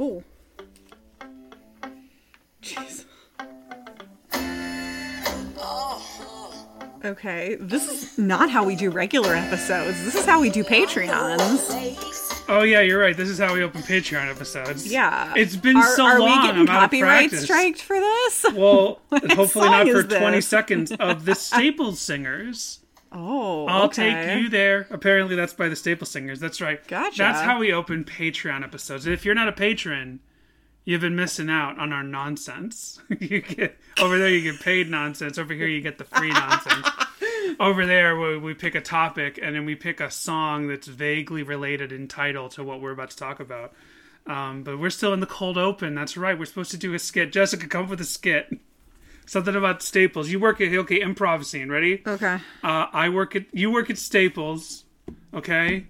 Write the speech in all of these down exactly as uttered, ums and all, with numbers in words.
Oh. Jeez. Okay, this is not how we do regular episodes. This is how we do Patreons. Oh yeah, you're right. This is how we open Patreon episodes. Yeah. It's been are, so are long. Are we getting I'm copyright striked for this? Well, hopefully not for this? twenty seconds of the Staple Singers. Oh, I'll okay. take you there. Apparently that's by the Staple Singers. That's right. Gotcha. That's how we open Patreon episodes. And if you're not a patron, you've been missing out on our nonsense. You get over there, you get paid nonsense. Over here, you get the free nonsense. Over there, we, we pick a topic, and then we pick a song that's vaguely related in title to what we're about to talk about. Um, but we're still in the cold open. That's right. We're supposed to do a skit. Jessica, come up with a skit. Something about Staples. You work at okay improv scene. Ready? Okay. Uh, I work at you work at Staples, okay,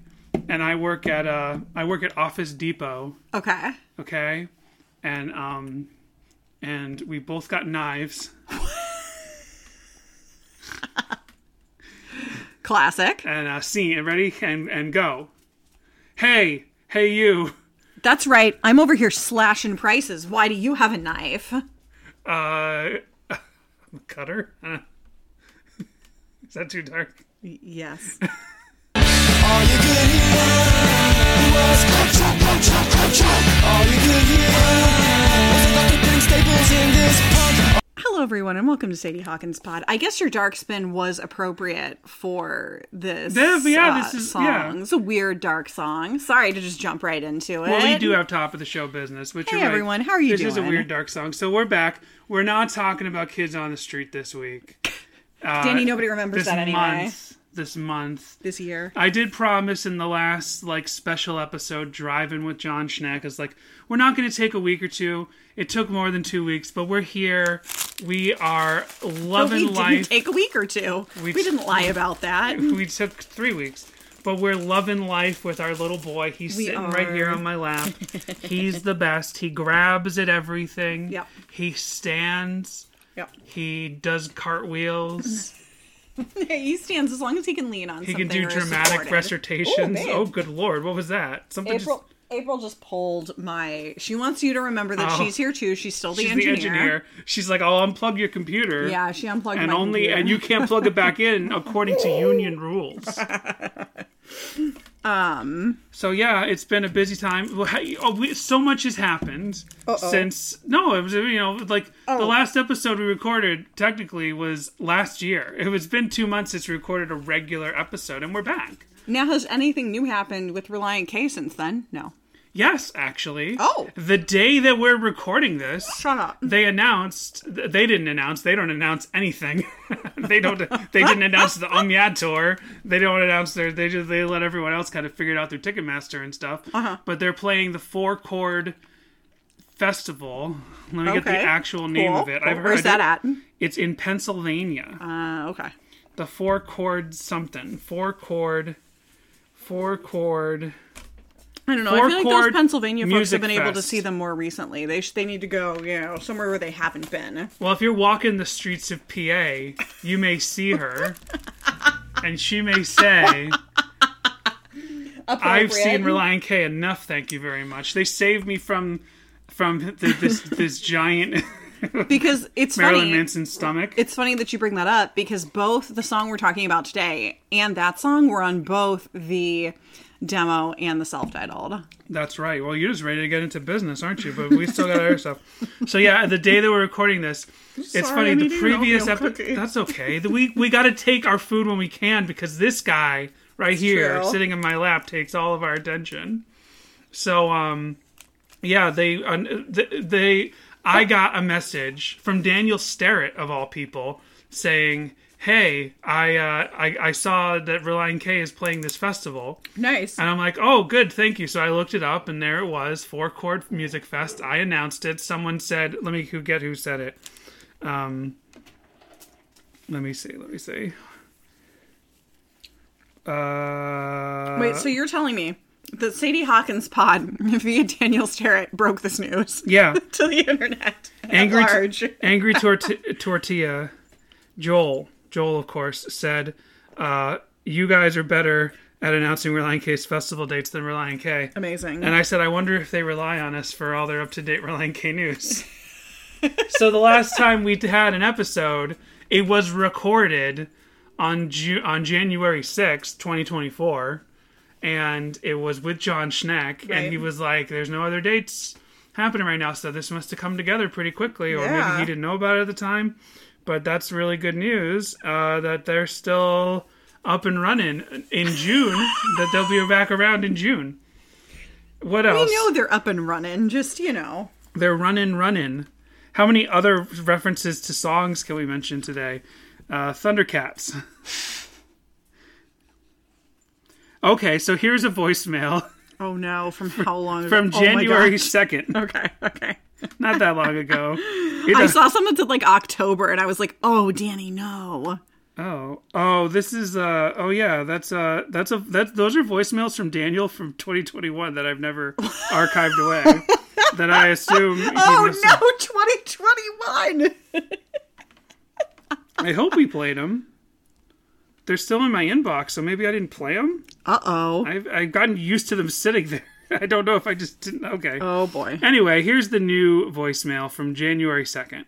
and I work at uh I work at Office Depot. Okay. Okay, and um, and we both got knives. Classic. And uh, scene. Ready? And and go. Hey, hey, you. That's right. I'm over here slashing prices. Why do you have a knife? Uh. Cutter? Huh? Is that too dark? Yes. All you could hear was Kojak, Kojak, Kojak. All you could hear was about to bring Staples in this punk. Hello, everyone, and welcome to Sadie Hawkins Pod. I guess your dark spin was appropriate for this, this, yeah, uh, this is, song. Yeah. It's a weird dark song. Sorry to just jump right into it. Well, we do have top of the show business, which hey, you're everyone, right. How are you this doing? This is a weird dark song. So we're back. We're not talking about kids on the street this week. Uh, Danny, nobody remembers that anyway. Month, this month. This year. I did promise in the last like special episode, Driving with John Schneck, is like, we're not going to take a week or two. It took more than two weeks, but we're here. We are loving life. But we didn't take a week or two. We, we didn't lie about that. We took three weeks. But we're loving life with our little boy. He's we sitting are. right here on my lap. He's the best. He grabs at everything. Yep. He stands. Yep. He does cartwheels. He stands as long as he can lean on he something. He can do dramatic recitations. Ooh, oh, good Lord. What was that? Something April- just... April just pulled my... She wants you to remember that oh, she's here, too. She's still the she's engineer. She's the engineer. She's like, I'll unplug your computer. Yeah, she unplugged and my only, computer. And you can't plug it back in according to union rules. um. So, yeah, it's been a busy time. So much has happened uh-oh. since... No, it was, you know, like, oh. the last episode we recorded, technically, was last year. It was been two months since we recorded a regular episode, and we're back. Now, has anything new happened with Relient K since then? No. Yes, actually. Oh. The day that we're recording this, shut up. They announced. They didn't announce. They don't announce anything. they don't. They didn't announce the Um Yeah tour. They don't announce their. They just. They let everyone else kind of figure it out through Ticketmaster and stuff. Uh-huh. But they're playing the Four Chord Festival. Let me okay. get the actual name cool. of it. Cool. I've heard Where's that at? It's in Pennsylvania. Uh, okay. The Four Chord something. Four Chord. Four chord. I don't know. I feel like those Pennsylvania folks have been able to see them more recently. They sh- they need to go, you know, somewhere where they haven't been. Well, if you're walking the streets of P A, you may see her, and she may say, "I've seen Relient K enough. Thank you very much. They saved me from from the, this this giant." Because it's Marilyn funny. Manson's stomach. It's funny that you bring that up because both the song we're talking about today and that song were on both the demo and the self-titled. That's right. Well, you're just ready to get into business, aren't you? But we still got our stuff. So yeah, the day that we're recording this, I'm it's sorry, funny. The previous episode. That's okay. The, we we got to take our food when we can because this guy right it's here true. sitting in my lap takes all of our attention. So um, yeah, they uh, they. they I got a message from Daniel Sterrett, of all people, saying, hey, I uh, I, I saw that Relient K is playing this festival. Nice. And I'm like, oh, good, thank you. So I looked it up, and there it was, Four Chord Music Fest. I announced it. Someone said, let me get who said it. Um, let me see, let me see. Uh, Wait, so you're telling me. The Sadie Hawkins Pod via Daniel Sterrett broke this news. Yeah. To the internet. Angry, large. T- Angry tor- Tortilla. Joel. Joel, of course, said, uh, you guys are better at announcing Relient K's festival dates than Relient K. Amazing. And I said, I wonder if they rely on us for all their up-to-date Relient K news. So the last time we had an episode, it was recorded on Ju- on January sixth, twenty twenty-four. And it was with John Schneck. Right. And he was like, there's no other dates happening right now, so this must have come together pretty quickly. Or yeah. maybe he didn't know about it at the time. But that's really good news uh, that they're still up and running in June, that they'll be back around in June. What else? We know they're up and running, just, you know. They're running, running. How many other references to songs can we mention today? Uh, Thundercats. Okay, so here's a voicemail. Oh, no. From how long ago? From January second. Okay, okay. Not that long ago. It I does... saw something to like October, and I was like, oh, Danny, no. Oh, oh, this is, uh, oh yeah, that's, uh, that's a, that's, those are voicemails from Daniel from twenty twenty-one that I've never archived away. That I assume. Oh no, twenty twenty-one! I hope we played them. They're still in my inbox, so maybe I didn't play them? Uh-oh. I've, I've gotten used to them sitting there. I don't know if I just didn't, okay. Oh boy. Anyway, here's the new voicemail from January second.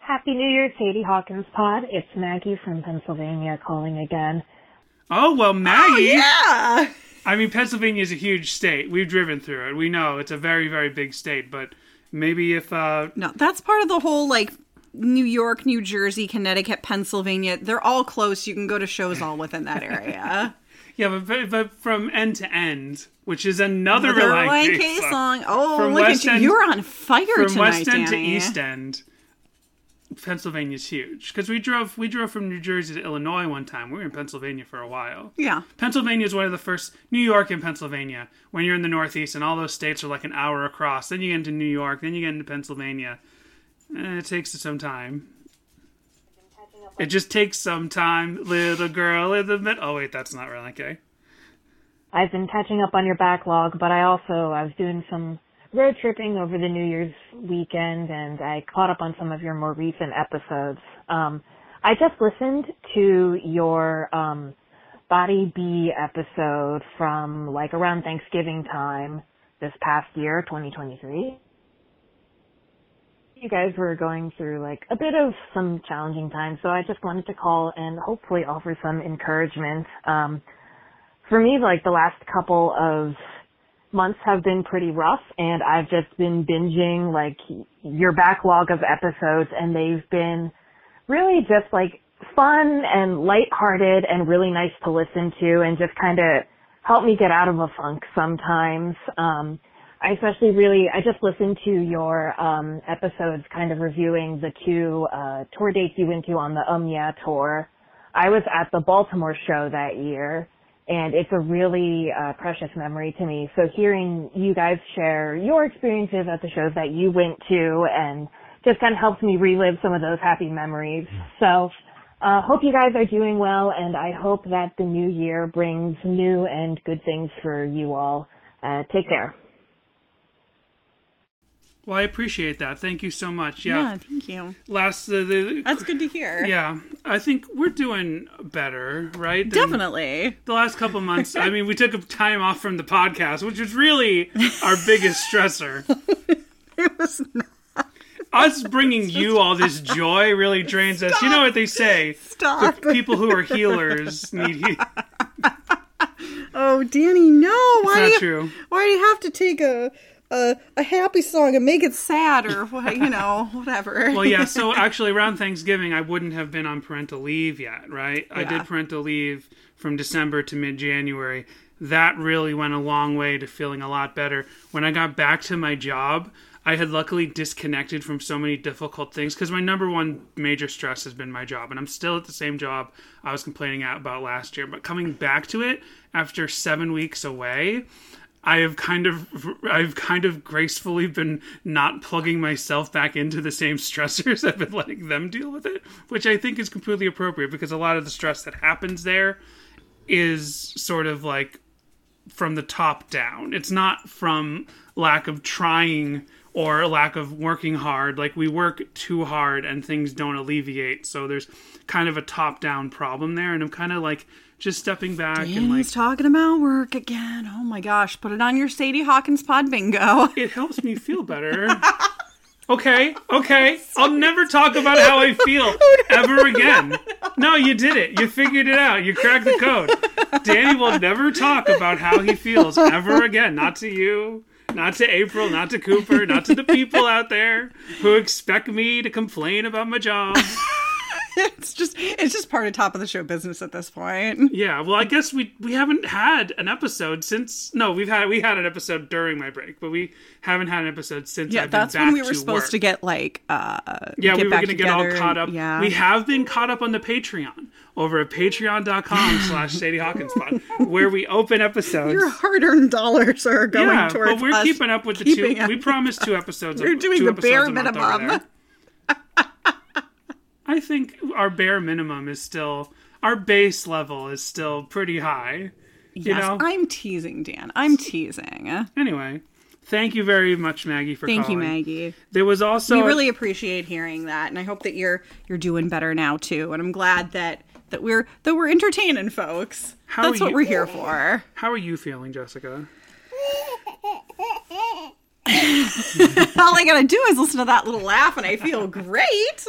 Happy New Year, Sadie Hawkins Pod. It's Maggie from Pennsylvania calling again. Oh, well, Maggie. Oh, yeah. I mean, Pennsylvania is a huge state. We've driven through it. We know it's a very, very big state, but maybe if... Uh... No, that's part of the whole, like, New York, New Jersey, Connecticut, Pennsylvania. They're all close. You can go to shows all within that area. Yeah, but, but from end to end, which is another, another Relient K song. song. Oh, from look West at end, you. You're on fire from tonight, From West End Danny. to East End. Pennsylvania's huge because we drove we drove from New Jersey to Illinois one time. We were in Pennsylvania for a while. Yeah, Pennsylvania is one of the first. New York and Pennsylvania. When you're in the Northeast and all those states are like an hour across, then you get into New York, then you get into Pennsylvania. And it takes some time. It just takes some time, little girl in the middle. Oh wait, that's not really okay. I've been catching up on your backlog, but I also I was doing some road tripping over the New Year's weekend, and I caught up on some of your more recent episodes. Um, I just listened to your um, Body B episode from like around Thanksgiving time this past year, twenty twenty-three. You guys were going through like a bit of some challenging times, so I just wanted to call and hopefully offer some encouragement. Um, for me, like the last couple of months have been pretty rough, and I've just been binging like your backlog of episodes, and they've been really just like fun and lighthearted and really nice to listen to and just kind of help me get out of a funk sometimes. Um, I especially really, I just listened to your um, episodes kind of reviewing the two uh, tour dates you went to on the Um Yeah tour. I was at the Baltimore show that year. And it's a really uh, precious memory to me. So hearing you guys share your experiences at the shows that you went to and just kind of helps me relive some of those happy memories. So I uh, hope you guys are doing well, and I hope that the new year brings new and good things for you all. Uh, take care. Well, I appreciate that. Thank you so much. Yeah, yeah thank you. Last, uh, the, that's good to hear. Yeah, I think we're doing better, right? Than Definitely. The last couple of months. I mean, we took a time off from the podcast, which was really our biggest stressor. It was not. Us bringing you all this joy really drains Stop. us. You know what they say? Stop. The people who are healers need healers. Oh, Danny, no. Why it's not do you, true. Why do you have to take a... A, a happy song and make it sad or, you know, whatever. Well, yeah, so actually around Thanksgiving, I wouldn't have been on parental leave yet, right? Yeah. I did parental leave from December to mid-January. That really went a long way to feeling a lot better. When I got back to my job, I had luckily disconnected from so many difficult things because my number one major stress has been my job, and I'm still at the same job I was complaining about last year. But coming back to it after seven weeks away... I have kind of, I've kind of gracefully been not plugging myself back into the same stressors. I've been letting them deal with it, which I think is completely appropriate because a lot of the stress that happens there is sort of like from the top down. It's not from lack of trying or lack of working hard. Like we work too hard and things don't alleviate. So there's kind of a top down problem there. And I'm kind of like just stepping back. Danny's and like talking about work again. Oh my gosh, put it on your Sadie Hawkins pod bingo. It helps me feel better. Okay, okay. I'll never talk about how I feel ever again. No, you did it. You figured it out. You cracked the code. Danny will never talk about how he feels ever again. Not to you, not to April, not to Cooper, not to the people out there who expect me to complain about my job. It's just it's just part of top of the show business at this point. Yeah, well, I guess we we haven't had an episode since no, we've had we had an episode during my break, but we haven't had an episode since. Yeah, I've that's been back when we were to supposed work. to get like uh yeah, get we were going to get all caught up. And, yeah. We have been caught up on the Patreon over at patreon dot com slash Sadie Hawkins Pod, where we open episodes. Your hard-earned dollars are going yeah, towards us. Yeah, but we're us keeping up with keeping the two. Up. We promised two episodes. We're doing two the bare minimum. I think our bare minimum is still, our base level is still pretty high. You yes, know? I'm teasing, Dan. I'm teasing. Anyway, thank you very much, Maggie, for thank calling. Thank you, Maggie. There was also... We really appreciate hearing that, and I hope that you're you're doing better now, too. And I'm glad that, that, we're, that we're entertaining, folks. How That's what you, we're here for. How are you feeling, Jessica? All I gotta do is listen to that little laugh and I feel great.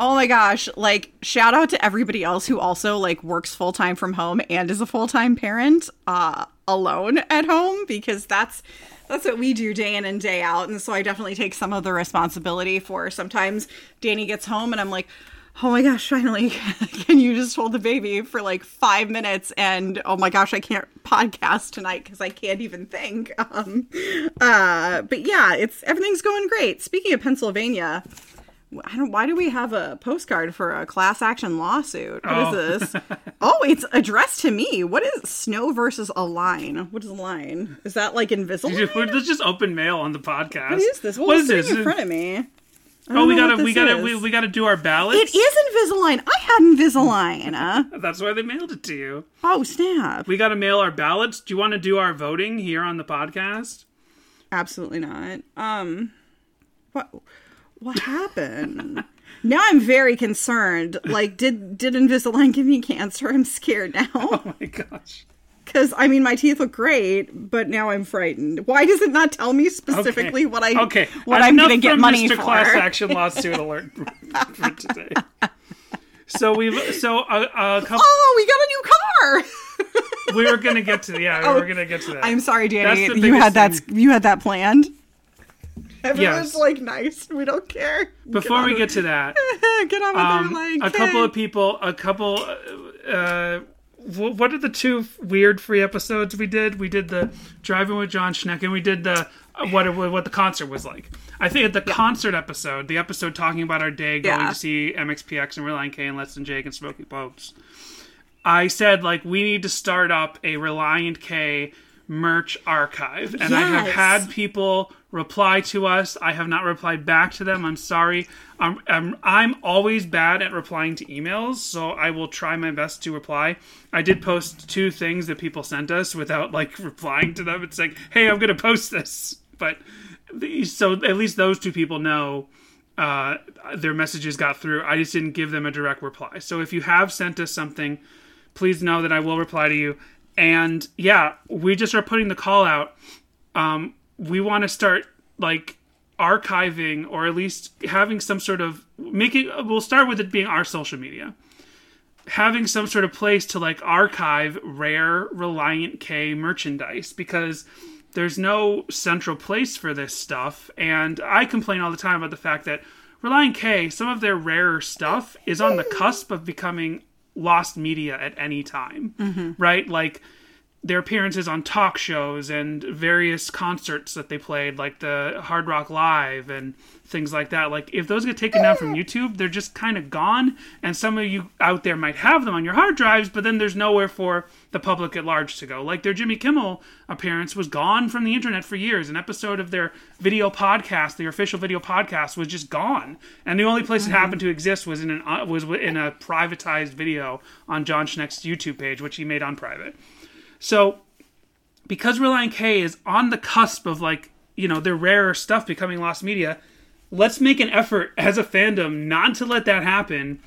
Oh my gosh, like shout out to everybody else who also like works full-time from home and is a full-time parent uh alone at home, because that's that's what we do day in and day out. And so I definitely take some of the responsibility for sometimes Danny gets home and I'm like, oh my gosh, finally, can you just hold the baby for like five minutes? And oh my gosh, I can't podcast tonight because I can't even think. Um, uh, but yeah, it's everything's going great. Speaking of Pennsylvania, I don't. Why do we have a postcard for a class action lawsuit? What oh. is this? Oh, it's addressed to me. What is Snow versus Align? What is Align? Is that like Invisalign? Let's just open mail on the podcast. What is this? What, what is this in front of me? Oh, we gotta, we gotta, we, we gotta do our ballots. It is Invisalign. I had Invisalign. That's why they mailed it to you. Oh, snap. We gotta mail our ballots. Do you want to do our voting here on the podcast? Absolutely not. Um, what, what happened? Now I'm very concerned. Like, did, did Invisalign give me cancer? I'm scared now. Oh my gosh. Because, I mean, my teeth look great, but now I'm frightened. Why does it not tell me specifically okay. what, I, okay. what I'm going to get money Mister for? Enough from Mister Class Action Lawsuit Alert for today. So we've, so a, a couple... Oh, we got a new car! We were going to get to, yeah, we oh, were going to get to that. I'm sorry, Danny. You had that, you had that planned? Everyone's yes. like, nice. We don't care. Before get we with, get to that... get on with um, their like... A hey. couple of people, a couple... Uh, what are the two weird free episodes we did? We did the Driving with John Schneck, and we did the uh, what it, what the concert was like. I think at the yeah. concert episode, the episode talking about our day going yeah. to see M X P X and Relient K and Less Than Jake and Smokey Popes, I said, like, we need to start up a Relient K merch archive. And yes. I have had people reply to us. I have not replied back to them. I'm sorry. I'm, I'm I'm always bad at replying to emails, so I will try my best to reply. I did post two things that people sent us without like replying to them. It's like, hey, I'm gonna post this, but so at least those two people know uh, their messages got through. I just didn't give them a direct reply. So if you have sent us something, please know that I will reply to you. And yeah, we just are putting the call out. Um, we want to start like archiving, or at least having some sort of making. We'll start with it being our social media, having some sort of place to like archive rare Relient K merchandise, because there's no central place for this stuff. And I complain all the time about the fact that Relient K, some of their rarer stuff, is on the cusp of becoming lost media at any time, mm-hmm. right? Like their appearances on talk shows and various concerts that they played, like the Hard Rock Live and things like that. Like if those get taken down from YouTube, they're just kind of gone. And some of you out there might have them on your hard drives, but then there's nowhere for the public at large to go. Like their Jimmy Kimmel appearance was gone from the internet for years. An episode of their video podcast, their official video podcast, was just gone. And the only place mm-hmm. it happened to exist was in an uh, was in a privatized video on John Schneck's YouTube page, which he made on private. So, because Relient K is on the cusp of, like, you know, their rarer stuff becoming lost media, let's make an effort as a fandom not to let that happen.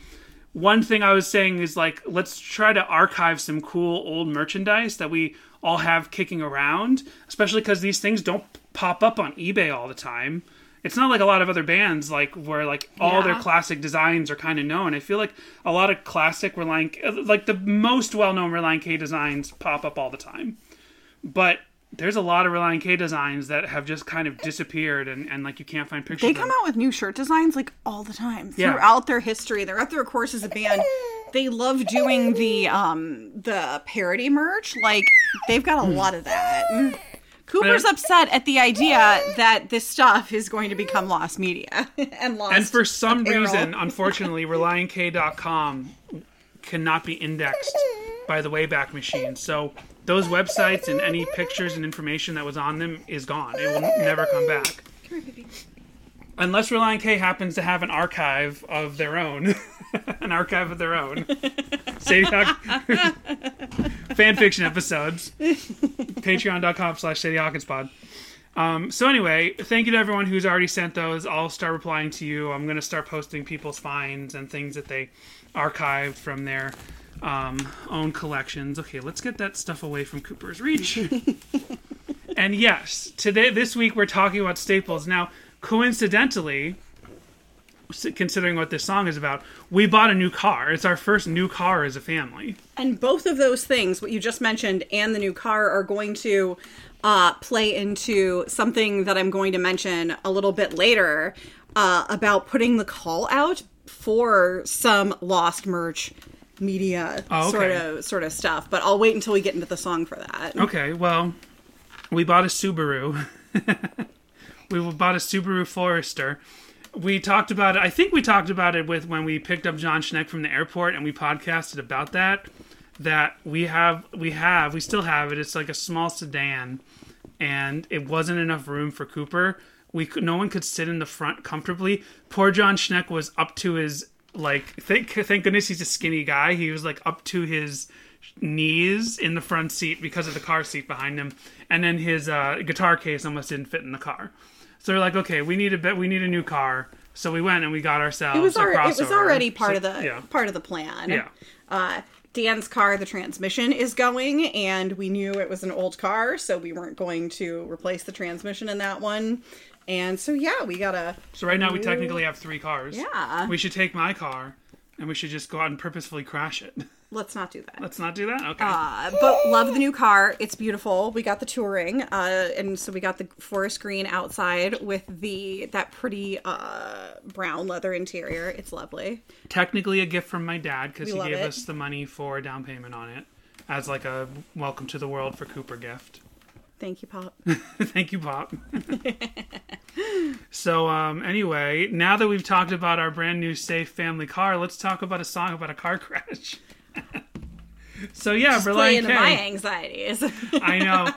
one thing I was saying is, like, let's try to archive some cool old merchandise that we all have kicking around, especially because these things don't pop up on eBay all the time. It's not like a lot of other bands, like, where, like, all yeah. their classic designs are kind of known. I feel like a lot of classic Relient K, like, the most well-known Relient K designs pop up all the time. But there's a lot of Relient K designs that have just kind of disappeared, and, and like, you can't find pictures. They come out with new shirt designs, like, all the time. Yeah. Throughout their history. Throughout their course as a band. They love doing the um, the parody merch. Like, they've got a lot of that. Mm. Cooper's upset at the idea that this stuff is going to become lost media and lost And for some apparel. reason, unfortunately, Relient K dot com cannot be indexed by the Wayback Machine. So those websites and any pictures and information that was on them is gone. It will never come back. Come here, baby. Unless Relient K happens to have an archive of their own. An archive of their own. Sadie Hawkins. Fan fiction episodes. Patreon.com slash Sadie Hawkins Pod. Um, so anyway, thank you to everyone who's already sent those. I'll start replying to you. I'm going to start posting people's finds and things that they archived from their um, own collections. Okay, let's get that stuff away from Cooper's reach. And yes, today, this week we're talking about Staples. Now, coincidentally, considering what this song is about, we bought a new car. It's our first new car as a family. And both of those things, what you just mentioned and the new car, are going to uh, play into something that I'm going to mention a little bit later uh, about putting the call out for some lost merch media oh, okay. sort of sort of stuff. But I'll wait until we get into the song for that. Okay, well, we bought a Subaru. We bought a Subaru Forester. We talked about it. I think we talked about it with when we picked up John Schneck from the airport, and we podcasted about that. That we have, we have, we still have it. It's like a small sedan, and it wasn't enough room for Cooper. We could, no one could sit in the front comfortably. Poor John Schneck was up to his, like, thank thank goodness he's a skinny guy. He was like up to his knees in the front seat because of the car seat behind him, and then his uh, guitar case almost didn't fit in the car. So we're like, okay, we need a bit, we need a new car. So we went and we got ourselves. It was, our, a it was already part so, of the yeah. part of the plan. Yeah. Uh, Dan's car, the transmission is going, and we knew it was an old car, so we weren't going to replace the transmission in that one. And so yeah, we got a. So right now new... we technically have three cars. Yeah. We should take my car, and we should just go out and purposefully crash it. Let's not do that. Let's not do that? Okay. Uh, but love the new car. It's beautiful. We got the touring. Uh, and so we got the forest green outside with the that pretty uh, brown leather interior. It's lovely. Technically a gift from my dad because he gave it. us the money for down payment on it as like a welcome to the world for Cooper gift. Thank you, Pop. Thank you, Pop. So, um, anyway, now that we've talked about our brand new safe family car, let's talk about a song about a car crash. So yeah, just Relient K. My anxieties. I know.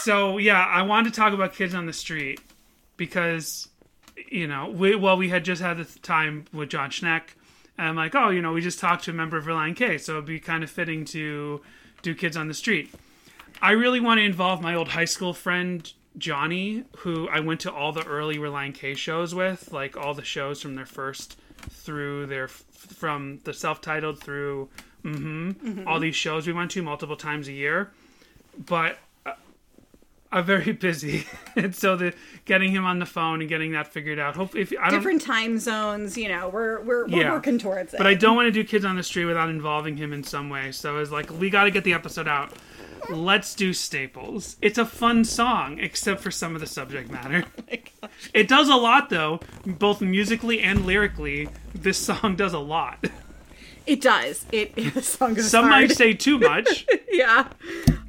So yeah, I wanted to talk about Kids on the Street because, you know, we well we had just had the time with John Schneck, and I'm like, oh, you know, we just talked to a member of Relient K, so it'd be kind of fitting to do Kids on the Street. I really want to involve my old high school friend Johnny, who I went to all the early Relient K shows with, like all the shows from their first through their from the self-titled through. Mm-hmm. Mm-hmm. All these shows we went to multiple times a year, but uh, I'm very busy, and so the getting him on the phone and getting that figured out. Hopefully, if I different time zones, you know, we're we're, we're yeah. working towards it. But I don't want to do Kids on the Street without involving him in some way. So it's like we got to get the episode out. Let's do Staples. It's a fun song, except for some of the subject matter. Oh my gosh. It does a lot, though, both musically and lyrically. This song does a lot. It does. It the song goes Some hard. Might say too much. Yeah.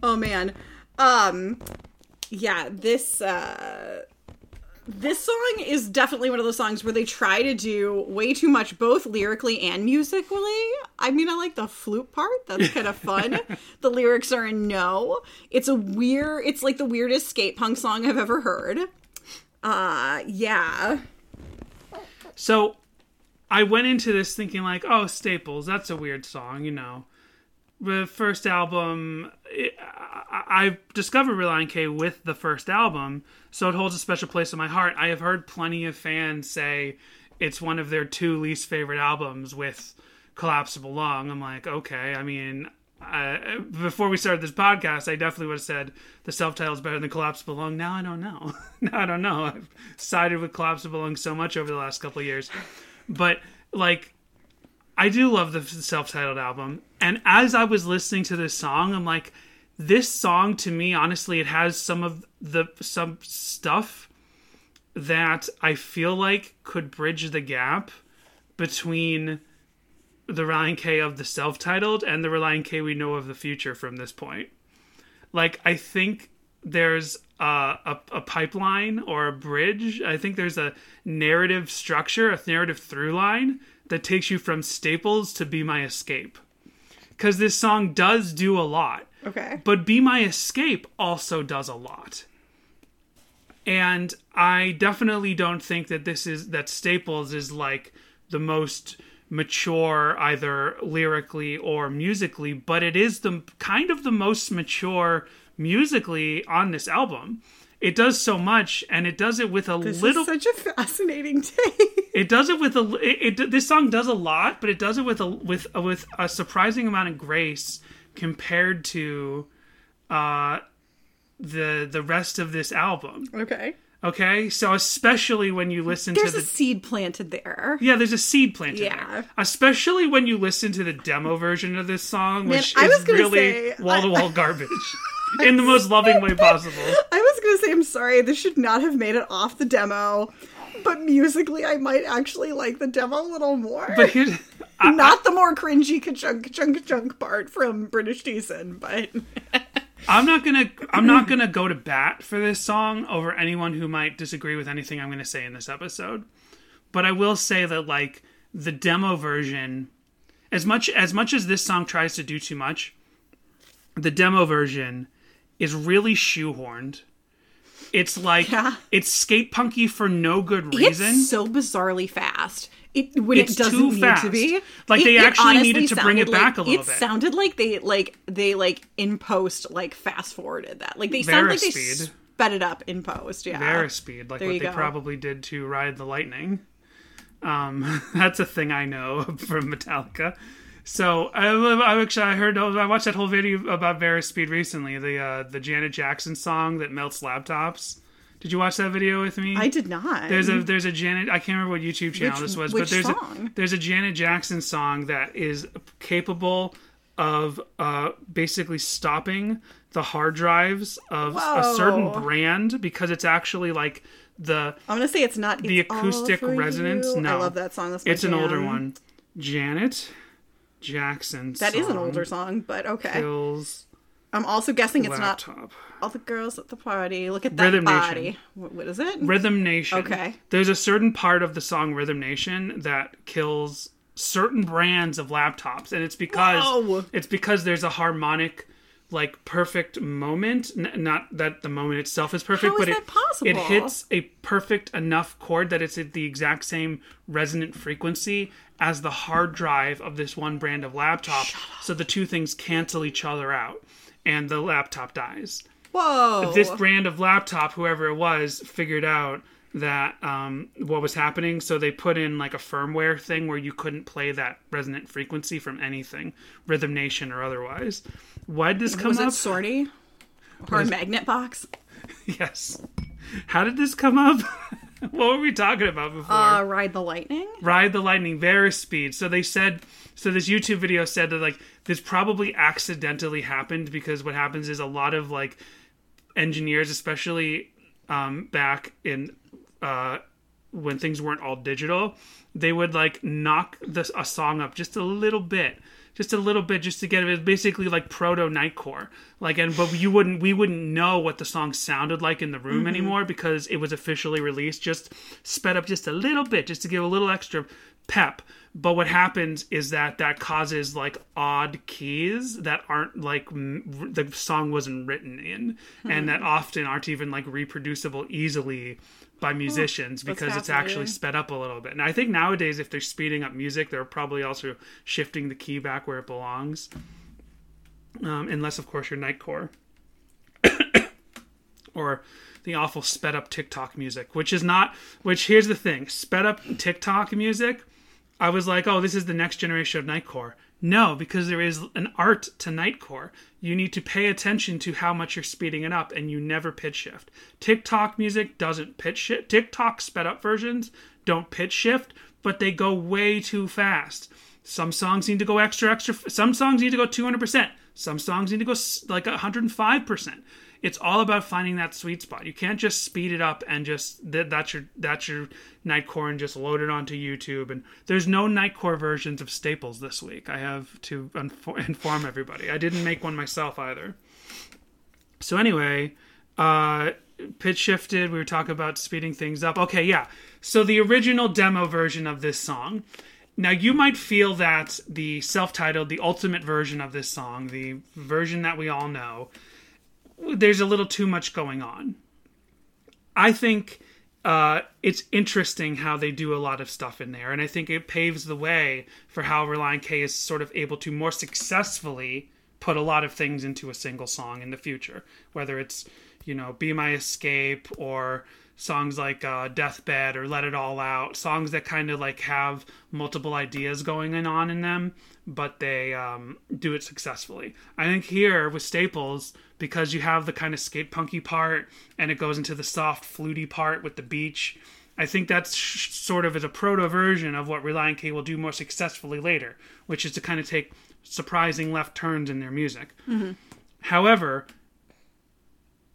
Oh man. Um yeah, this uh this song is definitely one of those songs where they try to do way too much both lyrically and musically. I mean, I like the flute part. That's kind of fun. The lyrics are in no. It's a weird it's like the weirdest skate punk song I've ever heard. Uh yeah. So I went into this thinking like, oh, Staples, that's a weird song, you know. The first album, it, I, I discovered Relient K with the first album, so it holds a special place in my heart. I have heard plenty of fans say it's one of their two least favorite albums with Collapsible Lung. I'm like, okay, I mean, I, before we started this podcast, I definitely would have said the self-title is better than Collapsible Lung. Now I don't know. now I don't know. I've sided with Collapsible Lung so much over the last couple of years. But, like, I do love the self-titled album. And as I was listening to this song, I'm like, this song, to me, honestly, it has some of the some stuff that I feel like could bridge the gap between the Relient K of the self-titled and the Relient K we know of the future from this point. Like, I think there's a, a, a pipeline or a bridge. I think there's a narrative structure, a narrative through line that takes you from Staples to Be My Escape. Because this song does do a lot. Okay. But Be My Escape also does a lot. And I definitely don't think that this is, that Staples is like the most mature either lyrically or musically, but it is the kind of the most mature musically on this album. It does so much, and it does it with a this little. This is such a fascinating take. It does it with a. It, it this song does a lot, but it does it with a with a, with a surprising amount of grace compared to, uh, the the rest of this album. Okay. Okay, so especially when you listen there's to the... There's a seed planted there. Yeah, there's a seed planted yeah. there. Especially when you listen to the demo version of this song, Man, which I is really say, wall-to-wall I, garbage. I, in the most loving way possible. I was going to say, I'm sorry, this should not have made it off the demo. But musically, I might actually like the demo a little more. But here's... I, not I, the more cringy ka-chunk, chunk, chunk part from British Decent, but... I'm not gonna. I'm not gonna go to bat for this song over anyone who might disagree with anything I'm gonna say in this episode, but I will say that like the demo version, as much as much as this song tries to do too much, the demo version is really shoehorned. It's like yeah. it's skate punky for no good reason. It's so bizarrely fast. It when it's it doesn't too need fast. to be. Like it, they actually needed to bring it like, back a little it bit. It sounded like they like they like in post like fast forwarded that. Like they sound like they sped it up in post. Yeah, Verispeed, like there what they go. probably did to Ride the Lightning. Um, that's a thing I know from Metallica. So I, I actually I heard I watched that whole video about Verispeed recently. The uh, the Janet Jackson song that melts laptops. Did you watch that video with me? I did not. There's a there's a Janet. I can't remember what YouTube channel which, this was, which but there's song? a there's a Janet Jackson song that is capable of uh, basically stopping the hard drives of Whoa. a certain brand because it's actually like the I'm gonna say it's not the it's acoustic resonance. You. No, I love that song. That's my it's jam. An older one. Janet Jackson. That song is an older song, but okay. Kills I'm also guessing it's laptop. not all the girls at the party. Look at that Rhythm body. Nation. What, what is it? Rhythm Nation. Okay. There's a certain part of the song Rhythm Nation that kills certain brands of laptops, and it's because Whoa. it's because there's a harmonic, like perfect moment. N- not that the moment itself is perfect, How but is it that possible? It hits a perfect enough chord that it's at the exact same resonant frequency as the hard drive of this one brand of laptop. Shut up. So the two things cancel each other out. And the laptop dies. Whoa! This brand of laptop, whoever it was, figured out that um, what was happening. So they put in like a firmware thing where you couldn't play that resonant frequency from anything, Rhythm Nation or otherwise. Why did this come was up? Was it Sortie? Or was... Magnet Box? Yes. How did this come up? What were we talking about before? Uh, Ride the Lightning? Ride the Lightning, Verispeed. So they said, so this YouTube video said that, like, this probably accidentally happened because what happens is a lot of, like, engineers, especially um, back in, uh, when things weren't all digital, they would, like, knock this, a song up just a little bit. Just a little bit, just to get it. It was basically like proto Nightcore, like, and but you wouldn't, we wouldn't know what the song sounded like in the room mm-hmm. anymore because it was officially released, just sped up just a little bit, just to give a little extra pep. But what happens is that that causes like odd keys that aren't like m- the song wasn't written in, mm-hmm. and that often aren't even like reproducible easily by musicians oh, because it's actually sped up a little bit. And I think nowadays, if they're speeding up music, they're probably also shifting the key back where it belongs. Um, unless, of course, you're Nightcore. Or the awful sped up TikTok music, which is not, which here's the thing, sped up TikTok music I was like, oh, this is the next generation of Nightcore. No, because there is an art to Nightcore. You need to pay attention to how much you're speeding it up, and you never pitch shift. TikTok music doesn't pitch shift. TikTok sped up versions don't pitch shift, but they go way too fast. Some songs need to go extra, extra. Some songs need to go two hundred percent. Some songs need to go like one hundred five percent. It's all about finding that sweet spot. You can't just speed it up and just, that, that's your that's your Nightcore and just load it onto YouTube. And there's no Nightcore versions of Staples this week. I have to infor- inform everybody. I didn't make one myself either. So anyway, uh, pitch shifted. We were talking about speeding things up. Okay, yeah. So the original demo version of this song. Now, you might feel that the self-titled, the ultimate version of this song, the version that we all know, there's a little too much going on. I think uh, it's interesting how they do a lot of stuff in there, and I think it paves the way for how Relient K is sort of able to more successfully put a lot of things into a single song in the future, whether it's, you know, Be My Escape or songs like uh, Deathbed or Let It All Out, songs that kind of like have multiple ideas going on in them, but they um, do it successfully. I think here with Staples, because you have the kind of skate punky part and it goes into the soft fluty part with the beach, I think that's sh- sort of is a proto version of what Relient K will do more successfully later, which is to kind of take surprising left turns in their music. Mm-hmm. However,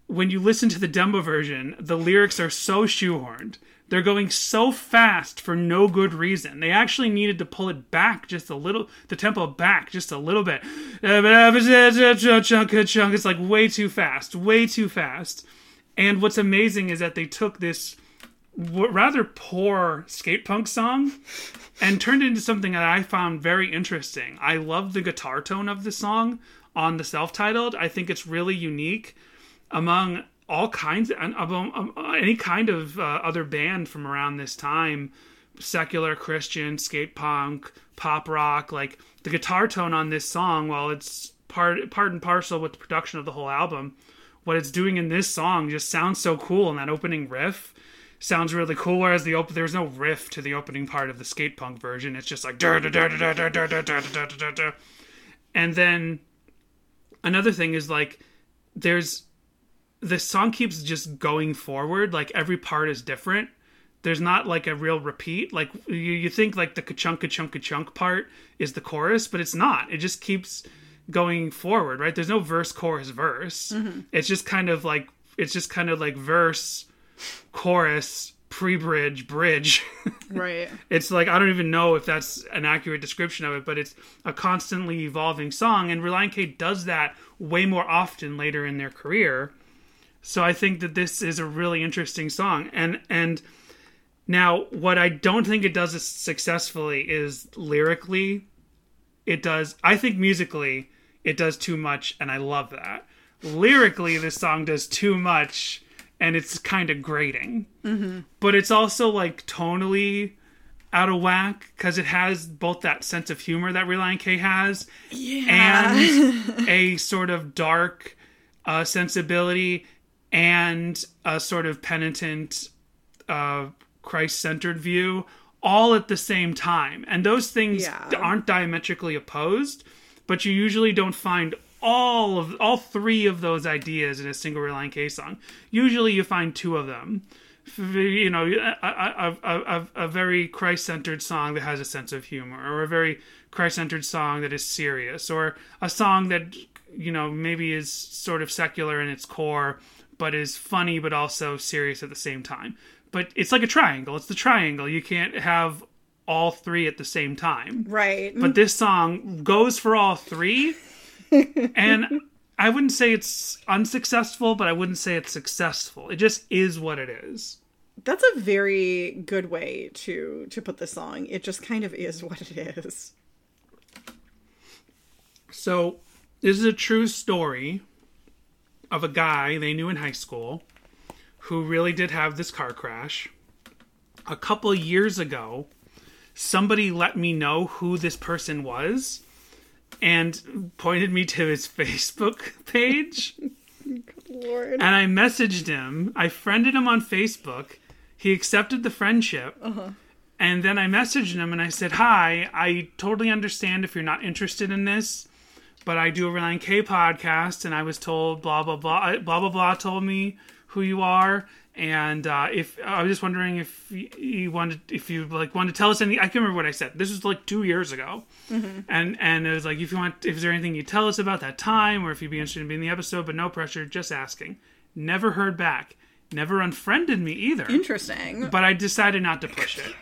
when you listen to the demo version, the lyrics are so shoehorned. They're going so fast for no good reason. They actually needed to pull it back just a little, the tempo back just a little bit. It's like way too fast, way too fast. And what's amazing is that they took this rather poor skate punk song and turned it into something that I found very interesting. I love the guitar tone of the song on the self-titled. I think it's really unique. Among all kinds, among any kind of uh, other band from around this time, secular, Christian, skate punk, pop rock, like the guitar tone on this song, while it's part, part and parcel with the production of the whole album, what it's doing in this song just sounds so cool. And that opening riff sounds really cool. Whereas the op- there's no riff to the opening part of the skate punk version. It's just like, and then another thing is like, there's, the song keeps just going forward. Like every part is different. There's not like a real repeat. Like you, you think like the ka-chunk, ka-chunk, ka-chunk part is the chorus, but it's not. It just keeps going forward, right? There's no verse, chorus, verse. Mm-hmm. It's just kind of like, it's just kind of like verse, chorus, pre-bridge, bridge. Right. It's like, I don't even know if that's an accurate description of it, but it's a constantly evolving song. And Relient K does that way more often later in their career. So I think that this is a really interesting song. And and now what I don't think it does successfully is lyrically. It does, I think musically, it does too much, and I love that. Lyrically, this song does too much, and it's kind of grating. Mm-hmm. But it's also like tonally out of whack, because it has both that sense of humor that Relient K has, yeah, and a sort of dark uh, sensibility, and a sort of penitent, uh, Christ-centered view all at the same time. And those things yeah. aren't diametrically opposed, but you usually don't find all of all three of those ideas in a single Relient K song. Usually you find two of them. You know, a, a, a, a very Christ-centered song that has a sense of humor, or a very Christ-centered song that is serious, or a song that, you know, maybe is sort of secular in its core, but is funny, but also serious at the same time. But it's like a triangle. It's the triangle. You can't have all three at the same time. Right. But this song goes for all three. And I wouldn't say it's unsuccessful, but I wouldn't say it's successful. It just is what it is. That's a very good way to, to put this song. It just kind of is what it is. So this is a true story of a guy they knew in high school who really did have this car crash. A couple years ago, somebody let me know who this person was and pointed me to his Facebook page. Good Lord. And I messaged him. I friended him on Facebook. He accepted the friendship. Uh-huh. And then I messaged him and I said, hi, I totally understand if you're not interested in this, but I do a Relient K podcast, and I was told blah, blah, blah, blah, blah, blah told me who you are. And uh, if I was just wondering if you, you wanted, if you like wanted to tell us anything. I can't remember what I said. This was like two years ago. Mm-hmm. And and it was like, if you want, if there's anything you tell us about that time, or if you'd be interested in being in the episode, but no pressure, just asking. Never heard back. Never unfriended me either. Interesting. But I decided not to push it.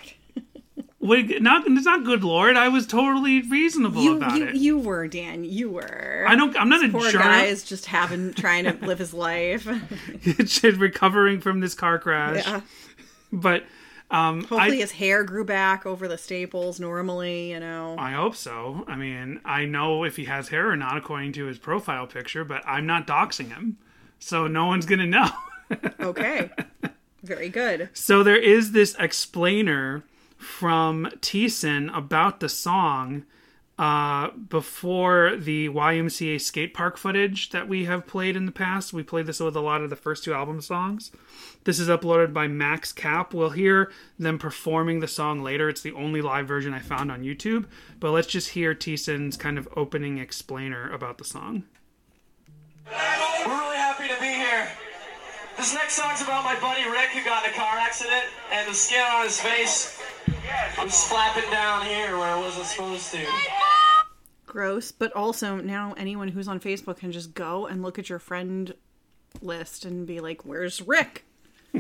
Wait, not it's not good, Lord. I was totally reasonable you, about you, it. You were, Dan. You were. I don't. I'm not this a poor jerk. Poor guy is just having trying to live his life. It's recovering from this car crash. Yeah. But um, hopefully I, his hair grew back over the Staples normally. You know. I hope so. I mean, I know if he has hair or not according to his profile picture, but I'm not doxing him, so no one's gonna know. Okay. Very good. So there is this explainer from Thiessen about the song uh, before the Y M C A skate park footage that we have played in the past. We played this with a lot of the first two album songs. This is uploaded by Max Cap. We'll hear them performing the song later. It's the only live version I found on YouTube. But let's just hear Thiessen's kind of opening explainer about the song. We're really happy to be here. This next song's about my buddy Rick, who got in a car accident, and the skin on his face was flapping down here where it wasn't supposed to. Gross, but also now anyone who's on Facebook can just go and look at your friend list and be like, where's Rick?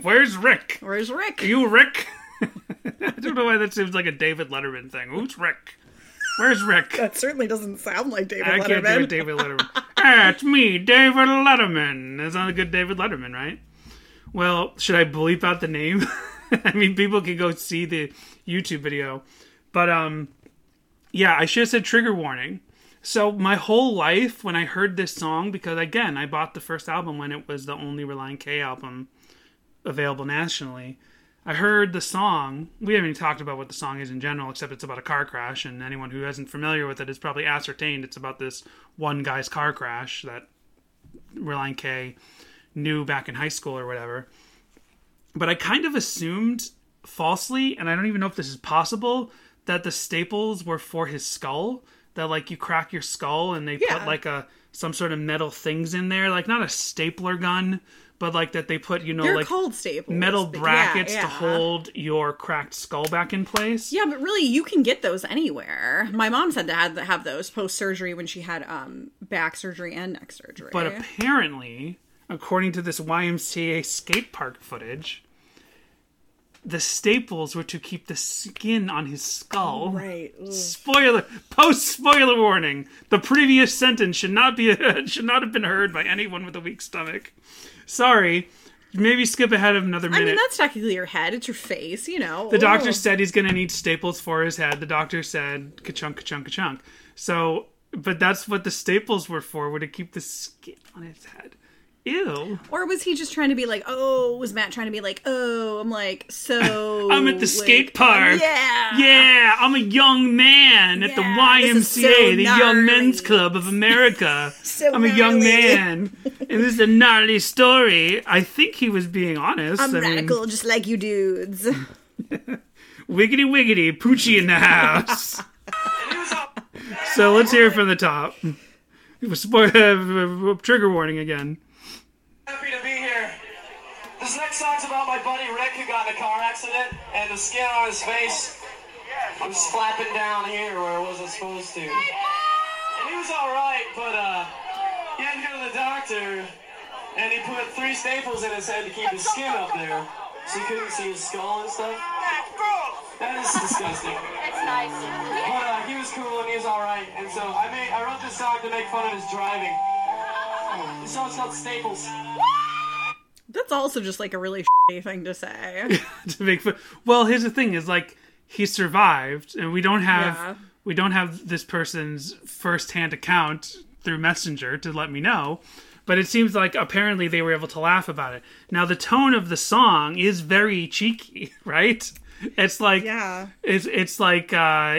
Where's Rick? Where's Rick? Are you Rick? I don't know why that seems like a David Letterman thing. Who's Rick? Where's Rick? That certainly doesn't sound like David I Letterman. I can't do it, David Letterman. Hey, it's me, David Letterman. That's not a good David Letterman, right? Well, should I bleep out the name? I mean, people can go see the YouTube video. But, um, yeah, I should have said trigger warning. So my whole life when I heard this song, because, again, I bought the first album when it was the only Relient K album available nationally, I heard the song. We haven't even talked about what the song is in general, except it's about a car crash, and anyone who isn't familiar with it has probably ascertained it's about this one guy's car crash that Relient K knew back in high school or whatever. But I kind of assumed falsely, and I don't even know if this is possible, that the staples were for his skull. That, like, you crack your skull and they yeah. put, like, a some sort of metal things in there. Like, not a stapler gun, but, like, that they put, you know, they're like called staples, metal brackets yeah, yeah. to hold your cracked skull back in place. Yeah, but really, you can get those anywhere. My mom said to have, have those post-surgery when she had um, back surgery and neck surgery. But apparently, according to this Y M C A skate park footage, the staples were to keep the skin on his skull. Oh, right. Ugh. Spoiler. Post spoiler warning. The previous sentence should not be should not have been heard by anyone with a weak stomach. Sorry. Maybe skip ahead of another minute. I mean, that's technically your head. It's your face, you know. The Ooh. doctor said he's going to need staples for his head. The doctor said ka-chunk, ka-chunk, ka-chunk. So, but that's what the staples were for, were to keep the skin on his head. Ew. Or was he just trying to be like, oh, was Matt trying to be like, oh, I'm like, so. I'm at the like, skate park. Yeah. Yeah. I'm a young man yeah, at the Y M C A, so the Young Men's Club of America. so I'm gnarly. a young man. And this is a gnarly story. I think he was being honest. I'm I radical, mean, just like you dudes. Wiggity wiggity, Poochie in the house. So let's hear it from the top. Trigger warning again. Happy to be here. This next song's about my buddy Rick, who got in a car accident, and the skin on his face was flapping down here where it wasn't supposed to. And he was all right, but uh, he had to go to the doctor, and he put three staples in his head to keep his skin up there, so he couldn't see his skull and stuff. That is disgusting. It's nice. But uh, he was cool and he was all right, and so I made I wrote this song to make fun of his driving. So it's not Staples. That's also just like a really shitty thing to say. To make fun. Well, here's the thing: is like he survived, and we don't have yeah. we don't have this person's first-hand account through Messenger to let me know. But it seems like apparently they were able to laugh about it. Now the tone of the song is very cheeky, right? It's like yeah. it's it's like uh,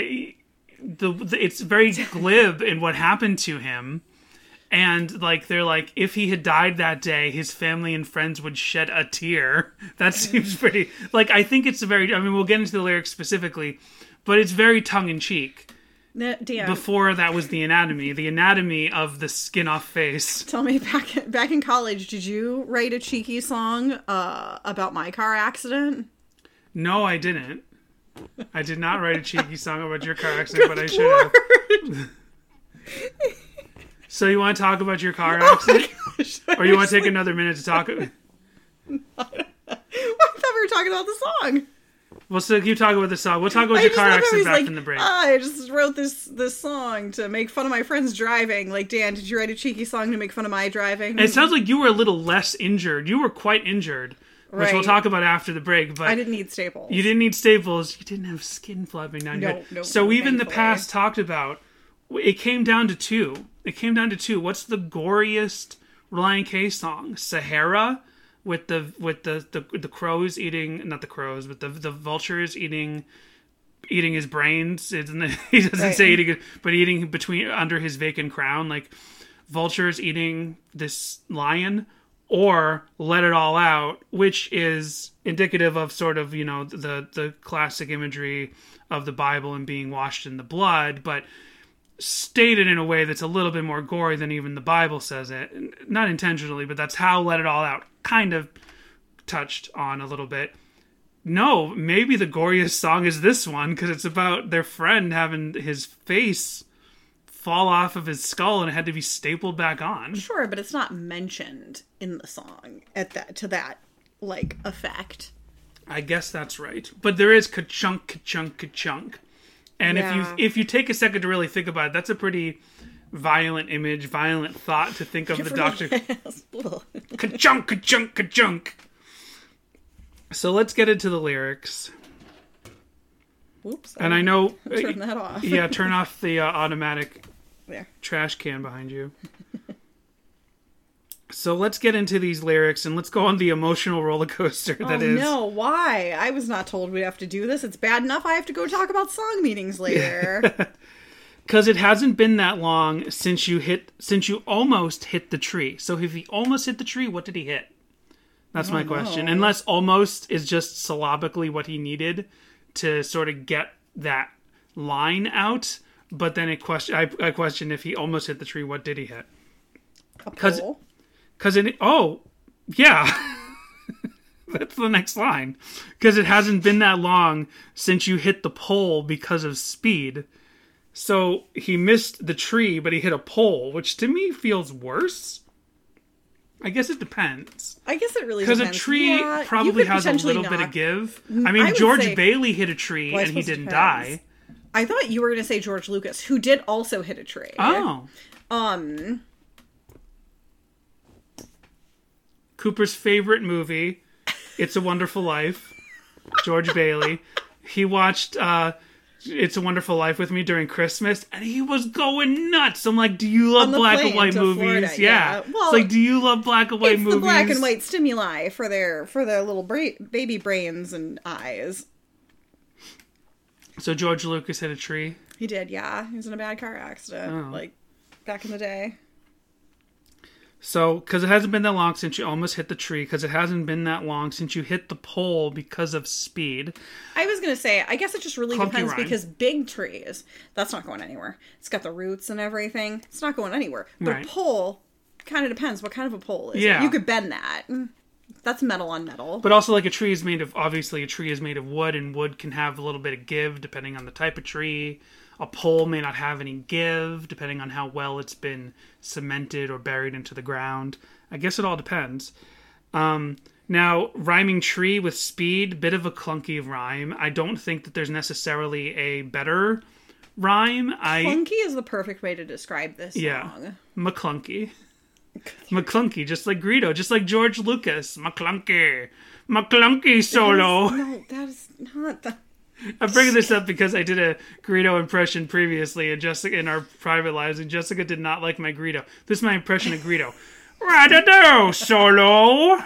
the, the it's very glib in what happened to him. And, like, they're like, if he had died that day, his family and friends would shed a tear. That seems pretty... Like, I think it's a very... I mean, we'll get into the lyrics specifically, but it's very tongue-in-cheek. No, Before that was the anatomy. The anatomy of the skin-off face. Tell me, back, back in college, did you write a cheeky song uh, about my car accident? No, I didn't. I did not write a cheeky song about your car accident, Good but I Lord. should have. So you want to talk about your car accident? Oh my gosh, or you want to take another minute to talk? I thought we were talking about the song. Well, so keep talking about the song. We'll talk about I your car accident back like, in the break. Ah, I just wrote this this song to make fun of my friend's driving. Like, Dan, did you write a cheeky song to make fun of my driving? And it sounds like you were a little less injured. You were quite injured. Right. Which we'll talk about after the break. But I didn't need staples. You didn't need staples. You didn't have skin flapping down your head. No, no, so we've in the past talked about, it came down to two. It came down to two. What's the goriest Relient K song? Sahara, with the with the, the the crows eating, not the crows, but the the vultures eating eating his brains. It's, he doesn't right. say eating, but eating between under his vacant crown, like vultures eating this lion, or Let It All Out, which is indicative of sort of, you know, the the classic imagery of the Bible and being washed in the blood, but stated in a way that's a little bit more gory than even the Bible says it. Not intentionally, but that's how Let It All Out kind of touched on a little bit. No, maybe the goriest song is this one, because it's about their friend having his face fall off of his skull and it had to be stapled back on. Sure, but it's not mentioned in the song at that to that, like, effect. I guess that's right. But there is ka-chunk, ka-chunk, ka-chunk. And yeah. if you if you take a second to really think about it, that's a pretty violent image, violent thought to think of the doctor. Ka-chunk, ka-chunk, ka-chunk. So let's get into the lyrics. Oops. And I, I know... Turn that off. Yeah, turn off the uh, automatic there. Trash can behind you. So let's get into these lyrics and let's go on the emotional roller coaster that oh, is. Oh no, why? I was not told we'd have to do this. It's bad enough I have to go talk about song meetings later. Because it hasn't been that long since you hit, since you almost hit the tree. So if he almost hit the tree, what did he hit? That's my know. question. Unless almost is just syllabically what he needed to sort of get that line out. But then it question, I, I question if he almost hit the tree, what did he hit? A pole. Because it, oh, yeah, that's the next line. Because it hasn't been that long since you hit the pole because of speed. So he missed the tree, but he hit a pole, which to me feels worse. I guess it depends. I guess it really depends. Because a tree yeah, probably has a little knock. bit of give. I mean, I George say, Bailey hit a tree well, and he didn't depends. die. I thought you were going to say George Lucas, who did also hit a tree. Oh. Um... Cooper's favorite movie, It's a Wonderful Life, George Bailey. He watched uh, It's a Wonderful Life with me during Christmas, and he was going nuts. I'm like, do you love black and white movies? Florida, yeah. yeah. Well, it's like, do you love black and white it's movies? It's the black and white stimuli for their, for their little bra- baby brains and eyes. So George Lucas hit a tree? He did, yeah. He was in a bad car accident, oh. like, back in the day. So, because it hasn't been that long since you almost hit the tree, because it hasn't been that long since you hit the pole because of speed. I was going to say, I guess it just really Clunky depends rhyme. because big trees, that's not going anywhere. It's got the roots and everything. It's not going anywhere. But right. a pole kind of depends what kind of a pole is. Yeah. You could bend that. That's metal on metal. But also, like, a tree is made of, obviously, a tree is made of wood, and wood can have a little bit of give depending on the type of tree. A pole may not have any give, depending on how well it's been cemented or buried into the ground. I guess it all depends. Um, now, rhyming tree with speed, bit of a clunky rhyme. I don't think that there's necessarily a better rhyme. I, clunky is the perfect way to describe this yeah, song. McClunky. McClunky, just like Greedo, just like George Lucas. McClunky. McClunky solo. That is, no, that is not the... I'm bringing this up because I did a Greedo impression previously and Jessica, in our private lives, and Jessica did not like my Greedo. This is my impression of Greedo. Right-a-do, Solo!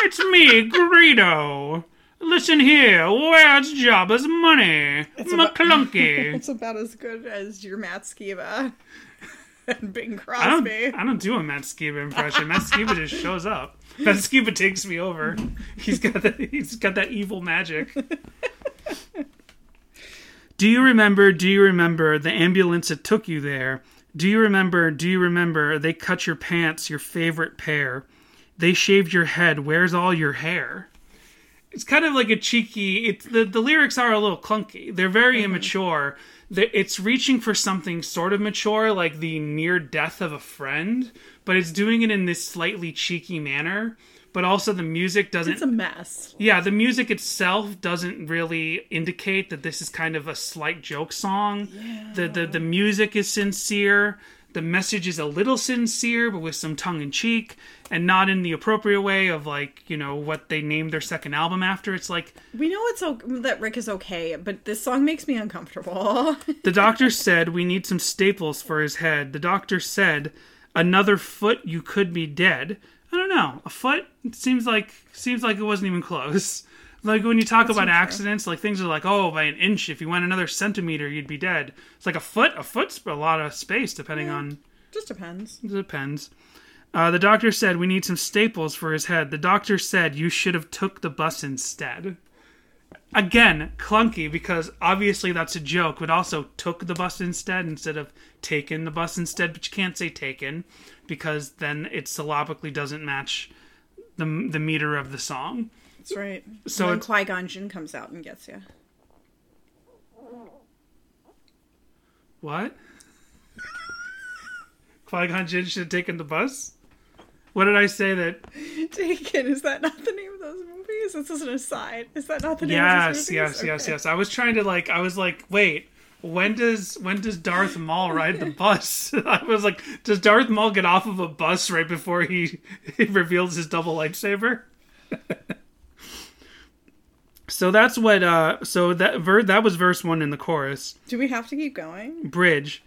It's me, Greedo! Listen here, where's Jabba's money? It's McClunky! About, it's about as good as your Matt Skiba. and Bing Crosby. I don't, I don't do a Matt Skiba impression. Matt Skiba just shows up. Matt Skiba takes me over. He's got that. He's got that evil magic. Do you remember? Do you remember the ambulance that took you there? Do you remember? Do you remember? They cut your pants, your favorite pair. They shaved your head. Where's all your hair? It's kind of like a cheeky... It's the, the lyrics are a little clunky. They're very mm-hmm. immature. It's reaching for something sort of mature, like the near death of a friend, but it's doing it in this slightly cheeky manner. But also the music doesn't... It's a mess. Yeah, the music itself doesn't really indicate that this is kind of a slight joke song. Yeah. The, the, the music is sincere. The message is a little sincere, but with some tongue-in-cheek, and not in the appropriate way of, like, you know, what they named their second album after. It's like... We know it's okay, that Rick is okay, but this song makes me uncomfortable. The doctor said, we need some staples for his head. The doctor said, another foot, you could be dead. I don't know. A foot? It seems like, seems like it wasn't even close. Like, when you talk That's about accidents, like, things are like, oh, by an inch, if you went another centimeter, you'd be dead. It's like a foot. A foot's a lot of space, depending yeah, on... Just depends. It depends. Uh, the doctor said, we need some staples for his head. The doctor said, you should have took the bus instead. Again, clunky, because obviously that's a joke, but also took the bus instead instead of taken the bus instead, but you can't say taken, because then it syllabically doesn't match the the meter of the song. That's right. So and then Qui-Gon Jinn comes out and gets you. What? Qui-Gon Jinn should have taken the bus? What did I say that... Taken, is that not the name of those movies? This is an aside. Is that not the name yes, of those movies? Yes, yes, okay. yes, yes. I was trying to like... I was like, wait... When does when does Darth Maul ride the bus? I was like, does Darth Maul get off of a bus right before he, he reveals his double lightsaber? So that's what. Uh, so that ver- that was verse one in the chorus. Do we have to keep going? Bridge.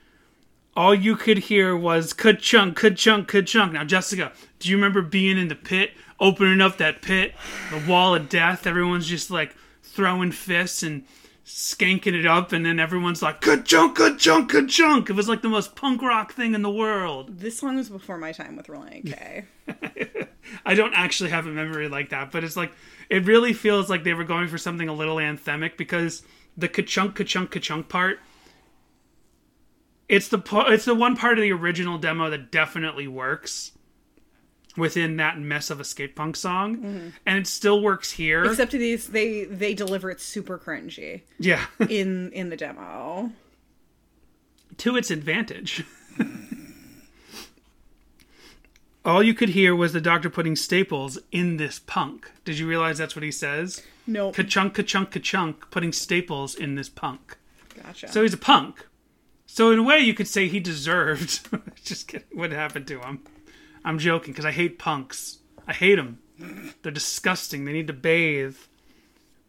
All you could hear was ka-chunk, ka-chunk, ka-chunk. Now, Jessica, do you remember being in the pit, opening up that pit, the wall of death? Everyone's just like throwing fists and skanking it up, and then everyone's like ka-chunk, ka-chunk, ka-chunk. It was like the most punk rock thing in the world. This song was before my time with Relient K. I don't actually have a memory like that, but it's like it really feels like they were going for something a little anthemic, because the ka-chunk, ka-chunk, ka-chunk part, it's the po- it's the one part of the original demo that definitely works within that mess of a skate punk song, mm-hmm. and it still works here. Except to these, they they deliver it super cringy. Yeah, in in the demo, to its advantage. All you could hear was the doctor putting staples in this punk. Did you realize that's what he says? No. Nope. Ka-chunk, ka-chunk, ka-chunk, putting staples in this punk. Gotcha. So he's a punk. So in a way, you could say he deserved. Just kidding. What happened to him? I'm joking, because I hate punks. I hate them. They're disgusting. They need to bathe.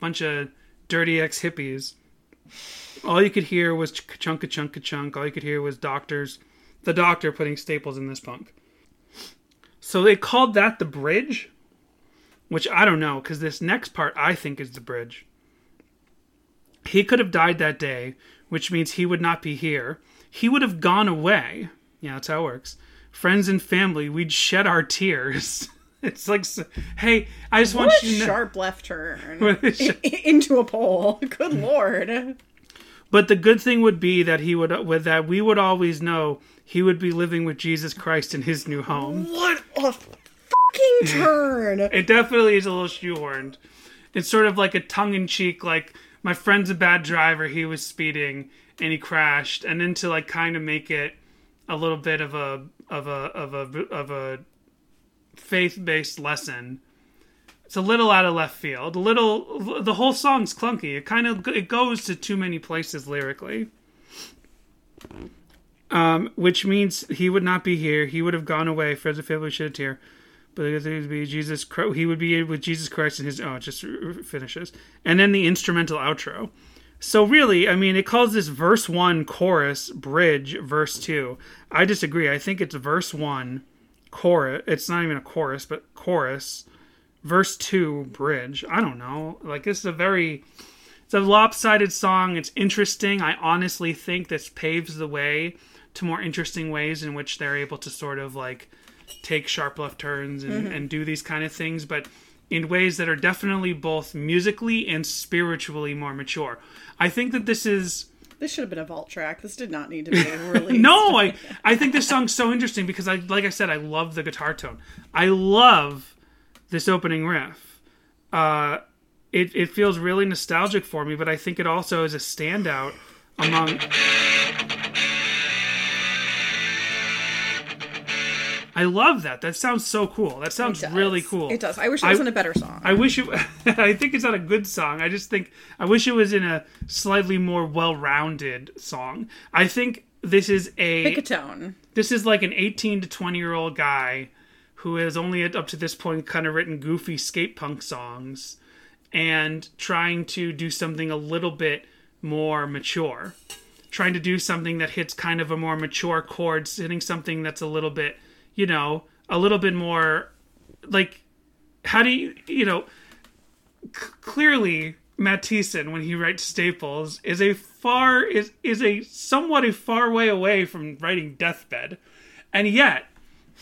Bunch of dirty ex-hippies. All you could hear was ka-chunk, ka-chunk, ka-chunk. All you could hear was doctors. The doctor putting staples in this punk. So they called that the bridge? Which I don't know, because this next part I think is the bridge. He could have died that day, which means he would not be here. He would have gone away. Yeah, that's how it works. Friends and family, we'd shed our tears. It's like, hey, I just what want you to know. Sharp left turn into a pole. Good Lord. But the good thing would be that he would, with that we would always know he would be living with Jesus Christ in his new home. What a fucking turn! It definitely is a little shoehorned. It's sort of like a tongue-in-cheek, like, my friend's a bad driver, he was speeding, and he crashed, and then to, like, kind of make it a little bit of a of a of a of a faith-based lesson. It's a little out of left field. A little the whole song's clunky. It kind of it goes to too many places lyrically. Um, which means he would not be here. He would have gone away. Friends and family should tear, but it would be Jesus. He would be with Jesus Christ in his. Oh, it just finishes, and then the instrumental outro. So really, I mean, it calls this verse one, chorus, bridge, verse two. I disagree. I think it's verse one, chorus. It's not even a chorus, but chorus, verse two, bridge. I don't know. Like, this is a very, it's a lopsided song. It's interesting. I honestly think this paves the way to more interesting ways in which they're able to sort of like take sharp left turns and, mm-hmm. and do these kind of things, but in ways that are definitely both musically and spiritually more mature. I think that this is... This should have been a vault track. This did not need to be released. No, I, I think this song's so interesting because, I like I said, I love the guitar tone. I love this opening riff. Uh, it, it feels really nostalgic for me, but I think it also is a standout among... I love that. That sounds so cool. That sounds really cool. It does. I wish it wasn't a better song. I wish it... I think it's not a good song. I just think... I wish it was in a slightly more well-rounded song. I think this is a... Pick a tone. This is like an eighteen to twenty-year-old guy who has only up to this point kind of written goofy skate punk songs and trying to do something a little bit more mature. Trying to do something that hits kind of a more mature chords, hitting something that's a little bit... you know, a little bit more, like, how do you, you know, c- clearly Matt Thiessen, when he writes Staples, is a far, is is a somewhat a far way away from writing Deathbed. And yet,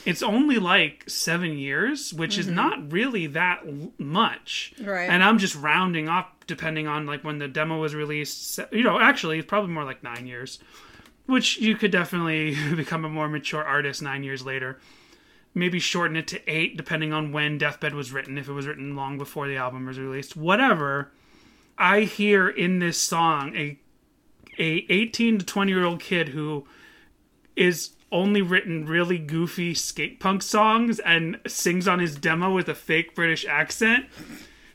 it's only like seven years, which mm-hmm. is not really that l- much. Right. And I'm just rounding up, depending on, like, when the demo was released. You know, actually, it's probably more like nine years. Which you could definitely become a more mature artist nine years later. Maybe shorten it to eight, depending on when Deathbed was written, if it was written long before the album was released. Whatever. I hear in this song a a eighteen to twenty-year-old kid who is only written really goofy skate punk songs and sings on his demo with a fake British accent,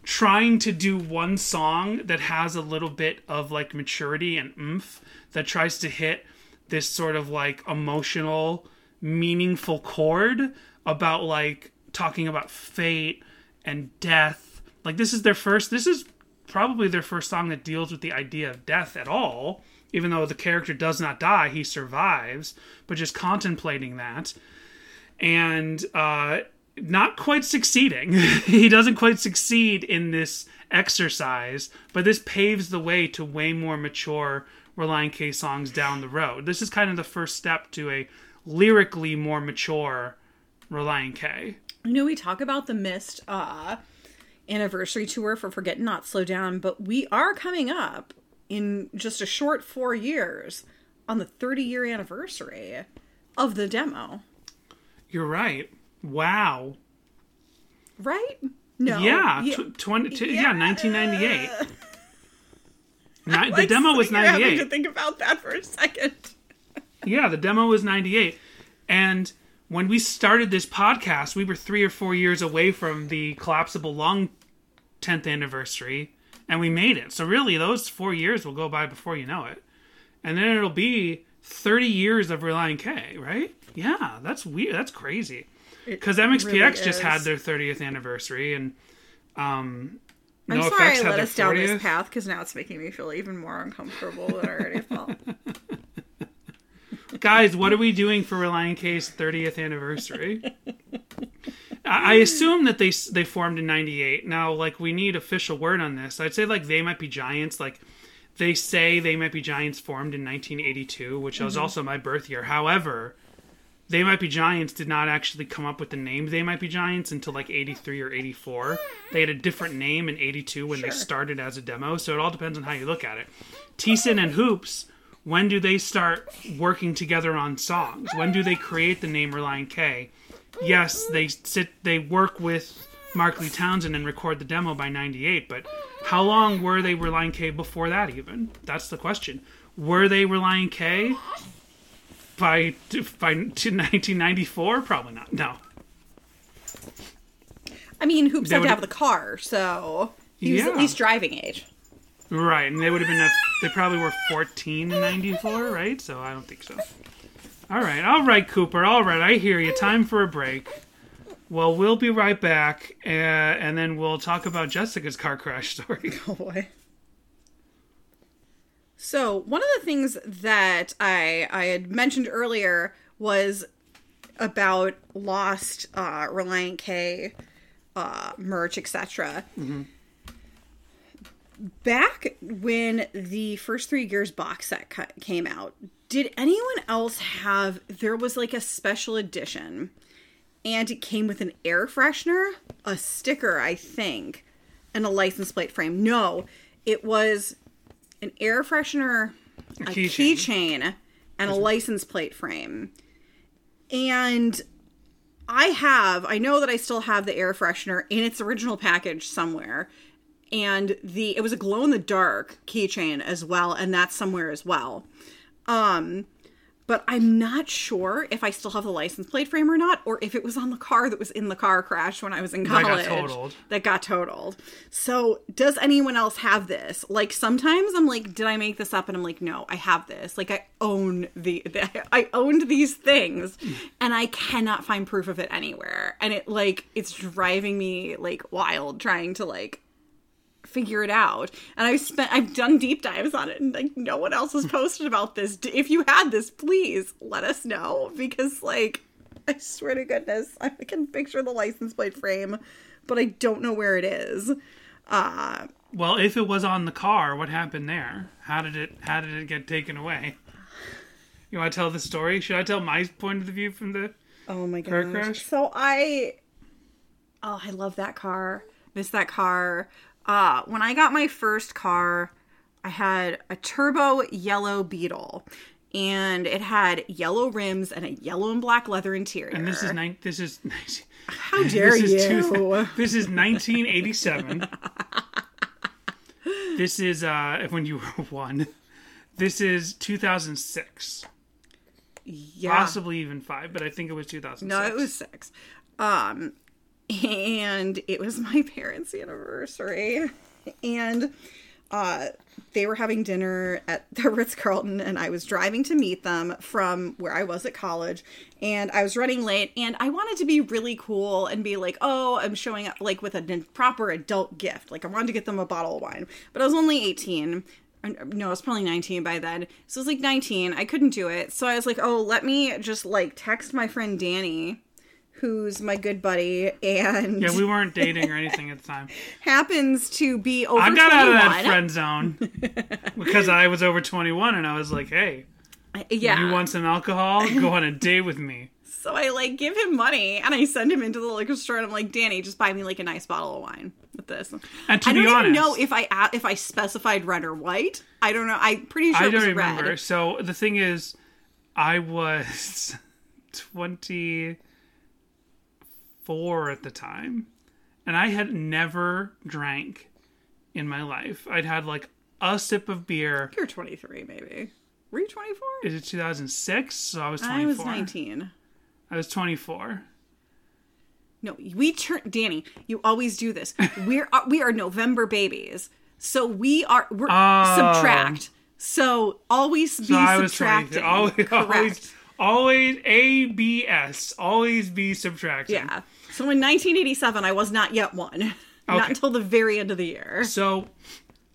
trying to do one song that has a little bit of, like, maturity and oomph that tries to hit... this sort of, like, emotional, meaningful chord about, like, talking about fate and death. Like, this is their first... This is probably their first song that deals with the idea of death at all. Even though the character does not die, he survives. But just contemplating that. And uh, not quite succeeding. He doesn't quite succeed in this exercise. But this paves the way to way more mature... Relient K songs down the road. This is kind of the first step to a lyrically more mature Relient K. You know, we talk about the missed uh, anniversary tour for Forget Not Slow Down, but we are coming up in just a short four years on the thirty-year anniversary of the demo. You're right. Wow. Right? No. Yeah. yeah. Tw- twenty, t- yeah. yeah, nineteen ninety-eight. Ni- like, the demo was ninety-eight. You're having to think about that for a second. Yeah, the demo was ninety-eight. And when we started this podcast, we were three or four years away from the Collapsible Lung tenth anniversary, and we made it. So really, those four years will go by before you know it. And then it'll be thirty years of Relient K, right? Yeah, that's weird. That's crazy. Because M X P X really just had their thirtieth anniversary, and... um. I'm no sorry I let us down this path, because now it's making me feel even more uncomfortable than I already felt. Guys, what are we doing for Relient K's thirtieth anniversary? I assume that they they formed in ninety-eight. Now, like, we need official word on this. I'd say, like, They Might Be Giants. Like, they say They Might Be Giants formed in nineteen eighty-two, which mm-hmm. was also my birth year. However, They Might Be Giants did not actually come up with the name They Might Be Giants until like eighty-three or eighty-four. They had a different name in eighty-two when sure. they started as a demo, so it all depends on how you look at it. Thiessen and Hoops, when do they start working together on songs? When do they create the name Relient K? Yes, they sit, they work with Mark Lee Townsend and record the demo by ninety-eight, but how long were they Relient K before that even? That's the question. Were they Relient K? By by nineteen ninety-four? Probably not. No. I mean, Hoops had to have the car, so he was yeah. at least driving age. Right, and they would have been, a, they probably were fourteen in ninety-four, right? So I don't think so. All right, all right, Cooper, all right, I hear you. Time for a break. Well, we'll be right back, uh, and then we'll talk about Jessica's car crash story. Oh, boy. So one of the things that I I had mentioned earlier was about lost uh, Relient K uh, merch, et cetera. Mm-hmm. back when the first three Gears box set cut came out, did anyone else have, there was like a special edition and it came with an air freshener, a sticker, I think, and a license plate frame. No, it was an air freshener, a keychain, key and a license plate frame. And I have, I know that I still have the air freshener in its original package somewhere. And the, it was a glow in the dark keychain as well. And that's somewhere as well. Um, but I'm not sure if I still have the license plate frame or not, or if it was on the car that was in the car crash when I was in college. That got totaled. That got totaled. So does anyone else have this? Like sometimes I'm like, did I make this up? And I'm like, no, I have this. Like I own the, the I owned these things and I cannot find proof of it anywhere. And it like, it's driving me like wild trying to like figure it out. And I've spent, I've done deep dives on it and like no one else has posted about this. If you had this, please let us know, because like, I swear to goodness, I can picture the license plate frame, but I don't know where it is. Uh, well, if it was on the car, what happened there? How did it, how did it get taken away? You want to tell the story? Should I tell my point of the view from the oh my car gosh. crash? So I, oh, I love that car. Miss that car. Uh, when I got my first car, I had a turbo yellow Beetle, and it had yellow rims and a yellow and black leather interior. And this is ni- this is how dare this you? Is two, this is nineteen eighty-seven. This is uh, when you were one. This is two thousand six. Yeah, possibly even five, but I think it was two thousand six. No, it was six. Um. And it was my parents' anniversary, and uh, they were having dinner at the Ritz-Carlton, and I was driving to meet them from where I was at college, and I was running late, and I wanted to be really cool and be like, oh, I'm showing up like with a proper adult gift. Like I wanted to get them a bottle of wine, but I was only eighteen. No, I was probably nineteen by then. So it was like nineteen. I couldn't do it. So I was like, oh, let me just like text my friend Danny, who's my good buddy, and yeah, we weren't dating or anything at the time. Happens to be over twenty-one. I got out of that friend zone because I was over twenty-one, and I was like, "Hey, yeah, you want some alcohol? Go on a date with me." So I like give him money, and I send him into the liquor store, and I'm like, "Danny, just buy me like a nice bottle of wine with this." And to I be don't honest, even know if I if I specified red or white. I don't know. I'm pretty sure I it was don't remember. Red. So the thing is, I was twenty. Four at the time, and I had never drank in my life. I'd had like a sip of beer. You're twenty-three, maybe. Were you twenty-four? Is it two thousand six? So I was twenty-four. I was nineteen. I was twenty-four. No, we turn Danny. You always do this. We're we are November babies, so we are we're oh. subtract. So always be so I subtracting. Was always, correct. Always, always A B S. Always be subtracting. Yeah. So in nineteen eighty-seven, I was not yet one. Okay. Not until the very end of the year. So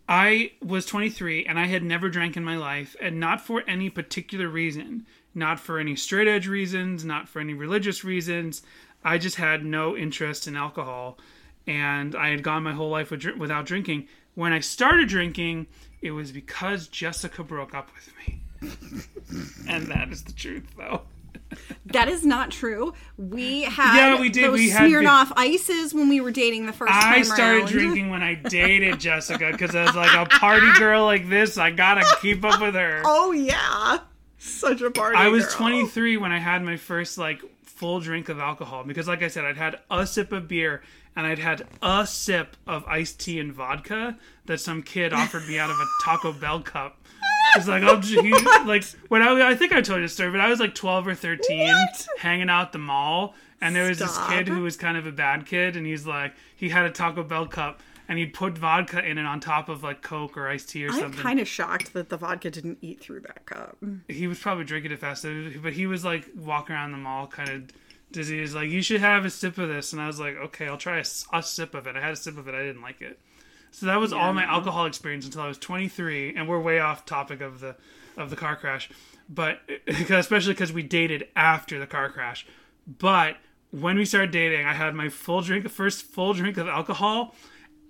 I was twenty-three, and I had never drank in my life, and not for any particular reason. Not for any straight edge reasons, not for any religious reasons. I just had no interest in alcohol, and I had gone my whole life without drinking. When I started drinking, it was because Jessica broke up with me. And that is the truth, though. That is not true. We had yeah, we did. Those we Smirnoff had... ices when we were dating the first I time I started around. Drinking when I dated Jessica, because I was like, a party girl like this, I gotta keep up with her. Oh, yeah. Such a party girl. I was girl. twenty-three when I had my first, like, full drink of alcohol, because, like I said, I'd had a sip of beer, and I'd had a sip of iced tea and vodka that some kid offered me out of a Taco Bell cup. It's like, I'll just, like when I, I think I told you this story, but I was like twelve or thirteen, what? Hanging out at the mall, and there was Stop. This kid who was kind of a bad kid, and he's like, he had a Taco Bell cup, and he'd put vodka in it on top of like Coke or iced tea or I'm something. I'm kind of shocked that the vodka didn't eat through that cup. He was probably drinking it fast, but he was like walking around the mall kind of dizzy. He was like, you should have a sip of this, and I was like, okay, I'll try a, a sip of it. I had a sip of it, I didn't like it. So that was yeah. all my alcohol experience until I was twenty-three, and we're way off topic of the of the car crash, but especially because we dated after the car crash. But when we started dating, I had my full drink, first full drink of alcohol,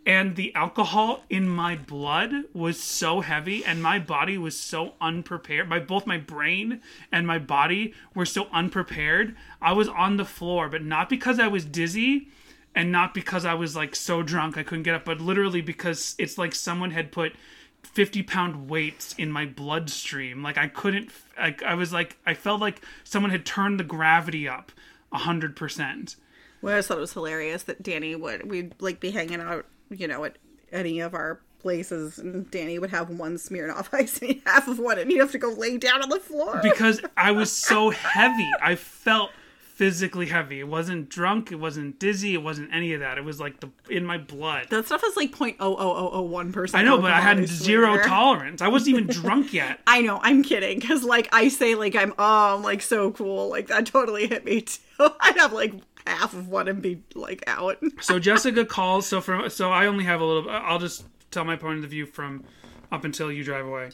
And the alcohol in my blood was so heavy, and my body was so unprepared. My both my brain and my body were so unprepared. I was on the floor, but not because I was dizzy and not because I was like so drunk I couldn't get up, but literally because it's like someone had put fifty pound weights in my bloodstream. Like I couldn't, I, I was like, I felt like someone had turned the gravity up a hundred percent. Well, I just thought it was hilarious that Danny would, we'd like be hanging out, you know, at any of our places, and Danny would have one Smirnoff Ice and he'd half of one, and he'd have to go lay down on the floor. Because I was so heavy. I felt physically heavy. It wasn't drunk. It wasn't dizzy. It wasn't any of that. It was like the in my blood. That stuff is like zero point zero zero zero one percent. I know, but I had zero sweeter. tolerance. I wasn't even drunk yet. I know. I'm kidding. Because like I say, like I'm, oh, I'm like so cool. Like that totally hit me too. I'd have like half of one and be like out. So Jessica calls. So from so I only have a little. I'll just tell my point of view from up until you drive away.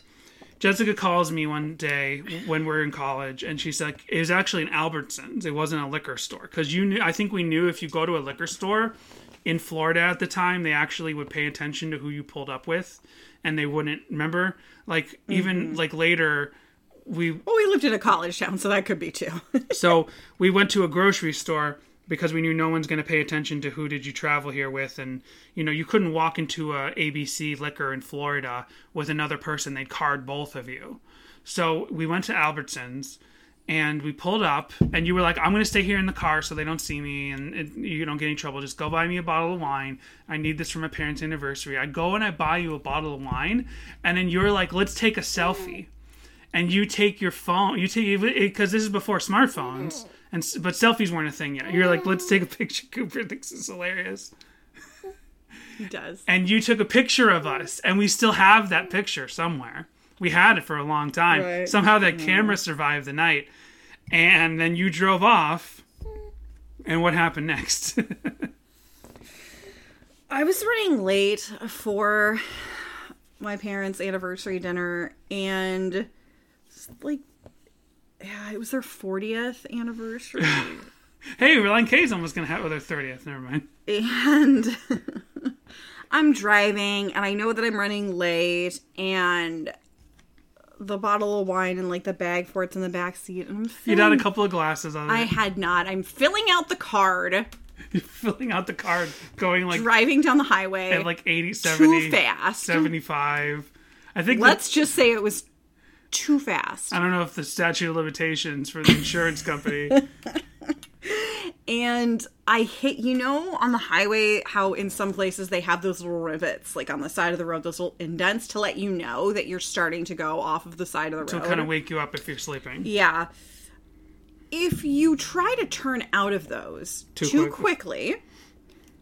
Jessica calls me one day when we're in college, and she's like, it was actually an Albertsons. It wasn't a liquor store. Because you knew, I think we knew if you go to a liquor store in Florida at the time, they actually would pay attention to who you pulled up with, and they wouldn't, remember? Like, mm-hmm. even like later, we... Well, we lived in a college town, so that could be too. So we went to a grocery store because we knew no one's going to pay attention to who did you travel here with. And, you know, you couldn't walk into a A B C liquor in Florida with another person. They'd card both of you. So we went to Albertsons and we pulled up, and you were like, I'm going to stay here in the car so they don't see me and, and you don't get any trouble. Just go buy me a bottle of wine. I need this for my parents' anniversary. I go and I buy you a bottle of wine. And then you're like, let's take a selfie. And you take your phone, you take it, because this is before smartphones. And, but selfies weren't a thing yet. You're like, let's take a picture. Cooper thinks it's hilarious. He does. And you took a picture of us, and we still have that picture somewhere. We had it for a long time. Right. Somehow that yeah. camera survived the night. And then you drove off. And what happened next? I was running late for my parents' anniversary dinner, and like, yeah, it was their fortieth anniversary. Hey, Relient K is almost going to have their thirtieth. Never mind. And I'm driving, and I know that I'm running late, and the bottle of wine and like the bag for it's in the back seat. And I'm filling, you'd had a couple of glasses on it. I had not. I'm filling out the card. You're filling out the card, going like driving down the highway at like eighty, seventy, too fast, seventy-five. I think. Let's just say it was too fast. I don't know if the statute of limitations for the insurance company. And I hit, you know, on the highway, how in some places they have those little rivets, like on the side of the road, those little indents to let you know that you're starting to go off of the side of the road. So kind of wake you up if you're sleeping. Yeah. If you try to turn out of those too, too quickly, quickly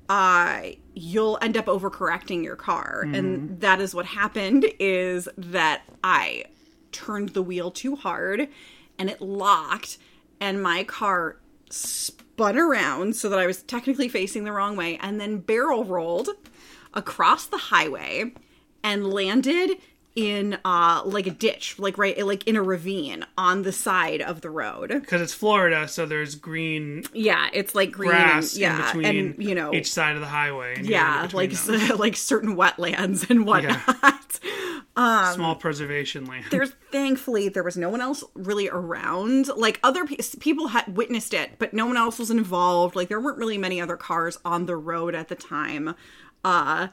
uh, you'll end up overcorrecting your car. Mm-hmm. And that is what happened, is that I turned the wheel too hard and it locked, and my car spun around so that I was technically facing the wrong way, and then barrel rolled across the highway and landed in uh like a ditch, like right like in a ravine on the side of the road, because it's Florida, so there's green, yeah, it's like green grass, and, yeah, in between, and you know, each side of the highway, and yeah, like so, like certain wetlands and whatnot. Yeah. Um, small preservation land. There's thankfully there was no one else really around. Like other pe- people had witnessed it, but no one else was involved. Like there weren't really many other cars on the road at the time. Uh,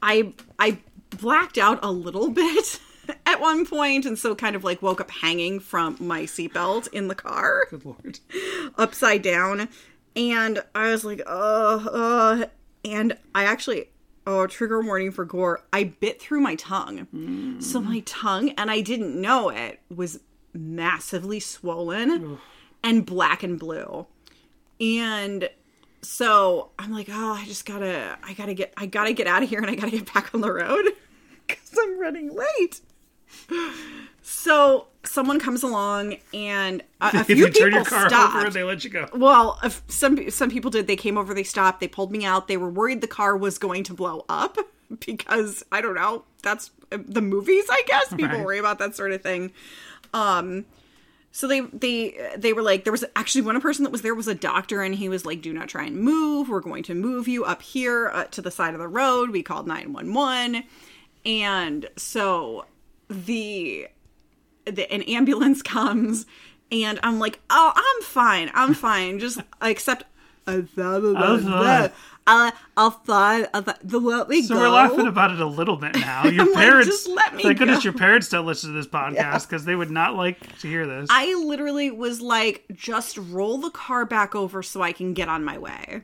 I I blacked out a little bit at one point, and so kind of like woke up hanging from my seatbelt in the car. Good Lord, upside down, and I was like, uh, uh, and I actually. Oh, trigger warning for gore. I bit through my tongue. Mm. So my tongue, and I didn't know it, was massively swollen. Oof. And black and blue. And so I'm like, oh, I just gotta, I gotta get, I gotta get out of here, and I gotta get back on the road because I'm running late. So someone comes along, and a, a few if you people turn your car stopped. Over, they let you go. Well, if some some people did. They came over, they stopped, they pulled me out. They were worried the car was going to blow up because I don't know. That's the movies, I guess. People right. worry about that sort of thing. Um, So they they they were like, there was actually one person that was there was a doctor, and he was like, do not try and move. We're going to move you up here uh, to the side of the road. We called nine one one. And so the, the an ambulance comes, and I'm like, oh, I'm fine. I'm fine. Just accept. I thought about that. I thought about the let me so go. So we're laughing about it a little bit now. Your parents, like, just let me thank go. Goodness your parents don't listen to this podcast, because yeah. they would not like to hear this. I literally was like, just roll the car back over so I can get on my way.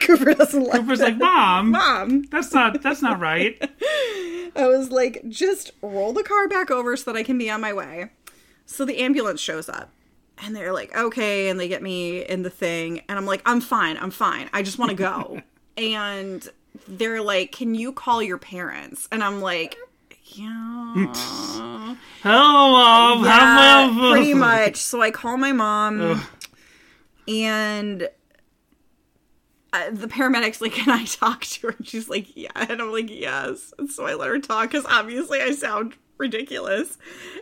Cooper doesn't like Cooper's that. like, Mom, Mom, that's not that's not right. I was like, just roll the car back over so that I can be on my way. So the ambulance shows up. And they're like, okay, and they get me in the thing. And I'm like, I'm fine, I'm fine. I just want to go. And they're like, can you call your parents? And I'm like, yeah. Hello, Mom. Yeah, Hello. Pretty much. So I call my mom. Ugh. And uh, the paramedic's like, can I talk to her? And she's like, yeah. And I'm like, yes. And so I let her talk, because obviously I sound ridiculous.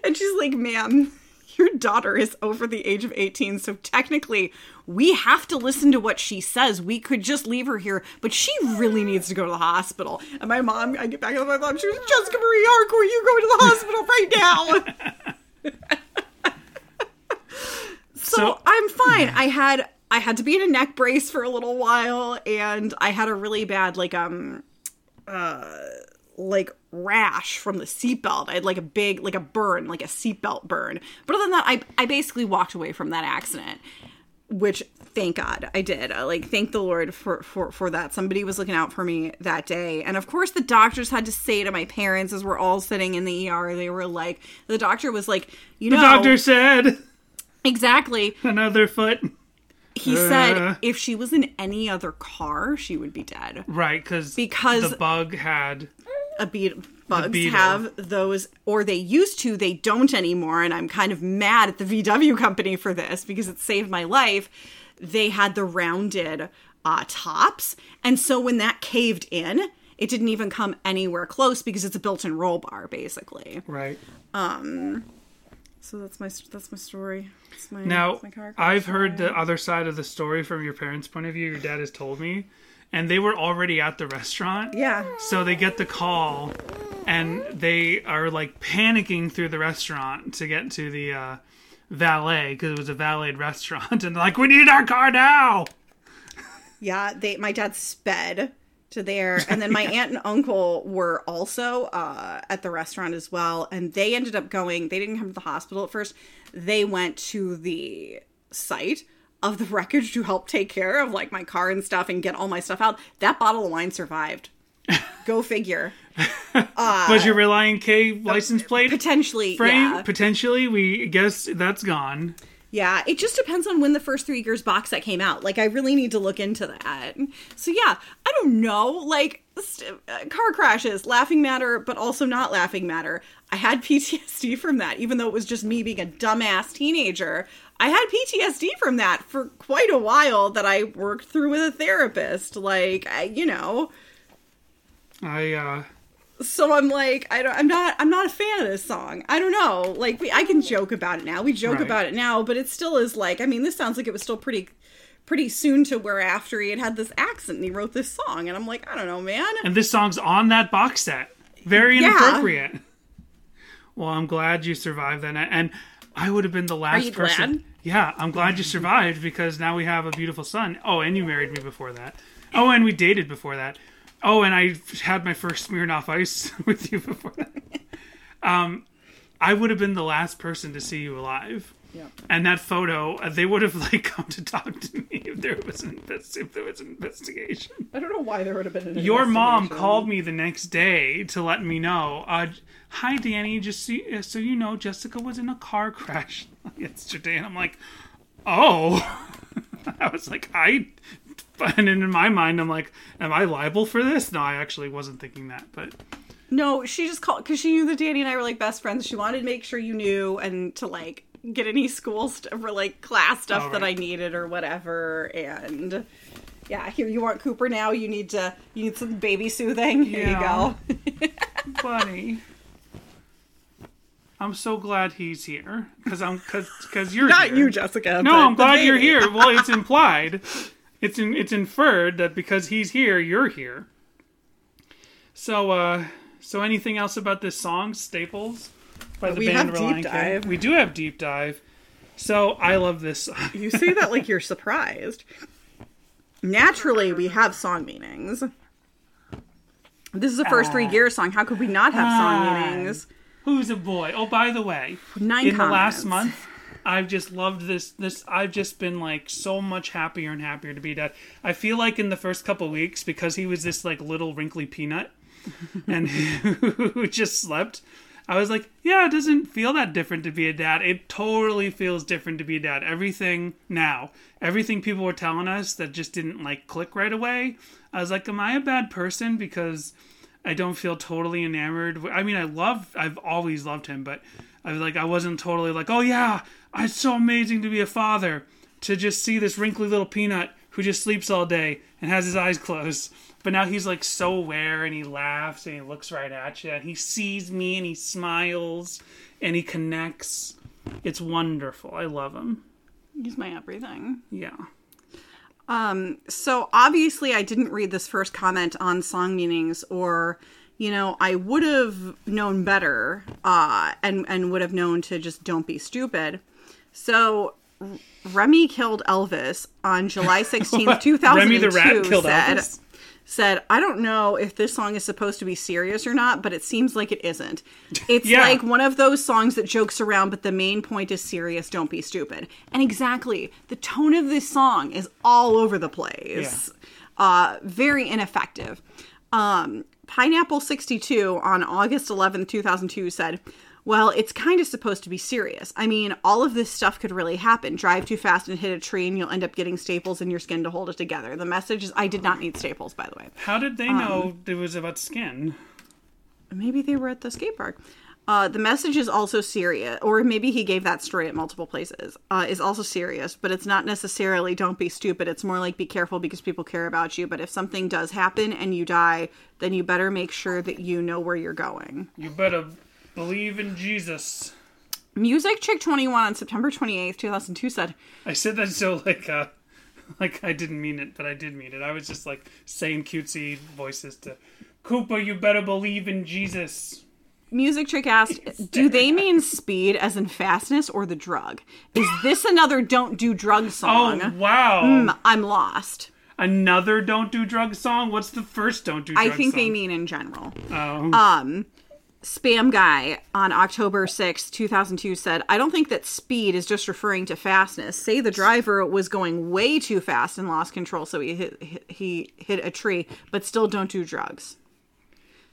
And she's like, ma'am, your daughter is over the age of eighteen, so technically we have to listen to what she says. We could just leave her here, but she really needs to go to the hospital. And my mom, I get back to my mom, she was, Jessica Marie Harcourt, you go to the hospital right now. so, so I'm fine. I had I had to be in a neck brace for a little while, and I had a really bad like um uh like rash from the seatbelt. I had like a big, like a burn, like a seatbelt burn. But other than that, I I basically walked away from that accident, which thank God I did. I, like, thank the Lord for, for, for that. Somebody was looking out for me that day. And of course the doctors had to say to my parents as we're all sitting in the E R, they were like, the doctor was like, you know. The doctor said. Exactly. Another foot. He uh, said if she was in any other car, she would be dead. Right, because the bug had... A be- bugs have those, or they used to, they don't anymore, and I'm kind of mad at the V W company for this, because it saved my life. They had the rounded uh, tops, and so when that caved in, it didn't even come anywhere close, because it's a built-in roll bar, basically. Right. Um... So that's my that's my story. That's my, now, that's my car I've story. Heard the other side of the story from your parents' point of view. Your dad has told me. And they were already at the restaurant. Yeah. So they get the call, and they are, like, panicking through the restaurant to get to the uh, valet, because it was a valet restaurant. And they're like, we need our car now! Yeah, they. My dad sped to there. And then my yeah. aunt and uncle were also uh, at the restaurant as well. And they ended up going, they didn't come to the hospital at first. They went to the site of the wreckage to help take care of, like, my car and stuff and get all my stuff out. That bottle of wine survived. Go figure. Uh, was your Relient K license plate? Potentially, frame? yeah. Potentially, we guess that's gone. Yeah, it just depends on when the first three years box set came out. Like, I really need to look into that. So, yeah, I don't know. Like, st- uh, car crashes, laughing matter, but also not laughing matter. I had P T S D from that, even though it was just me being a dumbass teenager. I had P T S D from that for quite a while that I worked through with a therapist. Like, I, you know. I, uh... So I'm like, I don't, I'm not, I'm not a fan of this song. I don't know. Like, we, I can joke about it now. We joke right. about it now, but it still is like, I mean, this sounds like it was still pretty, pretty soon to where after he had had this accident and he wrote this song. And I'm like, I don't know, man. And this song's on that box set. Very inappropriate. Yeah. Well, I'm glad you survived that. And I would have been the last Are you person. Glad? Yeah. I'm glad you survived, because now we have a beautiful son. Oh, and you married me before that. Oh, and we dated before that. Oh, and I had my first Smirnoff Ice with you before that. Um, I would have been the last person to see you alive. Yeah. And that photo, they would have, like, come to talk to me if there was an, invest- if there was an investigation. I don't know why there would have been an investigation. Your mom called me the next day to let me know. Uh, Hi, Danny. Just so, so you know, Jessica was in a car crash yesterday. And I'm like, oh. I was like, I... And in my mind, I'm like, am I liable for this? No, I actually wasn't thinking that, but... No, she just called, because she knew that Danny and I were, like, best friends. She wanted to make sure you knew and to, like, get any school stuff or, like, class stuff oh, right. that I needed or whatever. And, yeah, here, you want Cooper now? You need to, you need some baby soothing? Here yeah. you go. Funny. I'm so glad he's here because I'm because because you're not here. You, Jessica. No, I'm glad baby. You're here. Well, it's implied, it's in, it's inferred that because he's here, you're here. So, uh, so anything else about this song, Staples, by the we band Relient K? We do have deep dive. So I love this song. You say that like you're surprised. Naturally, we have song meanings. This is the first uh, three Gears song. How could we not have song uh, meanings? Who's a boy? Oh, by the way, Nine in comments. the last month, I've just loved this. This I've just been like so much happier and happier to be dead. I feel like in the first couple of weeks, because he was this like little wrinkly peanut and who just slept, I was like, yeah, it doesn't feel that different to be a dad. It totally feels different to be a dad. Everything now, everything people were telling us that just didn't like click right away. I was like, am I a bad person? Because I don't feel totally enamored. I mean, I love, I've always loved him, but I was like, I wasn't totally like, oh yeah, it's so amazing to be a father, to just see this wrinkly little peanut who just sleeps all day and has his eyes closed. But now he's like so aware and he laughs and he looks right at you and he sees me and he smiles and he connects. It's wonderful. I love him. He's my everything. Yeah. Um, so obviously I didn't read this first comment on song meanings, or, you know, I would have known better, uh, and, and would have known to just don't be stupid. So Remy killed Elvis on July sixteenth, two thousand two. Remy the Rat killed said, Elvis? Said, I don't know if this song is supposed to be serious or not, but it seems like it isn't. It's yeah. like one of those songs that jokes around, but the main point is serious, don't be stupid. And exactly, the tone of this song is all over the place. Yeah. Uh, very ineffective. Um, Pineapple sixty-two on August eleventh, two thousand two said, well, it's kind of supposed to be serious. I mean, all of this stuff could really happen. Drive too fast and hit a tree and you'll end up getting staples in your skin to hold it together. The message is, I did not need staples, by the way. How did they um, know it was about skin? Maybe they were at the skate park. Uh, the message is also serious, or maybe he gave that story at multiple places, uh, is also serious, but it's not necessarily don't be stupid. It's more like be careful because people care about you. But if something does happen and you die, then you better make sure that you know where you're going. You better... believe in Jesus. Music Chick twenty-one on September twenty-eighth, two thousand two said, I said that so like uh, like I didn't mean it, but I did mean it. I was just like saying cutesy voices to Cooper, you better believe in Jesus. Music Chick asked, do they mean speed as in fastness or the drug? Is this another don't do drug song? Oh, wow. Mm, I'm lost. Another don't do drug song? What's the first don't do drug song? I think song? They mean in general. Oh. Um... Spam Guy on October sixth, two thousand two said, I don't think that speed is just referring to fastness. Say the driver was going way too fast and lost control, so he hit, he hit a tree, but still don't do drugs.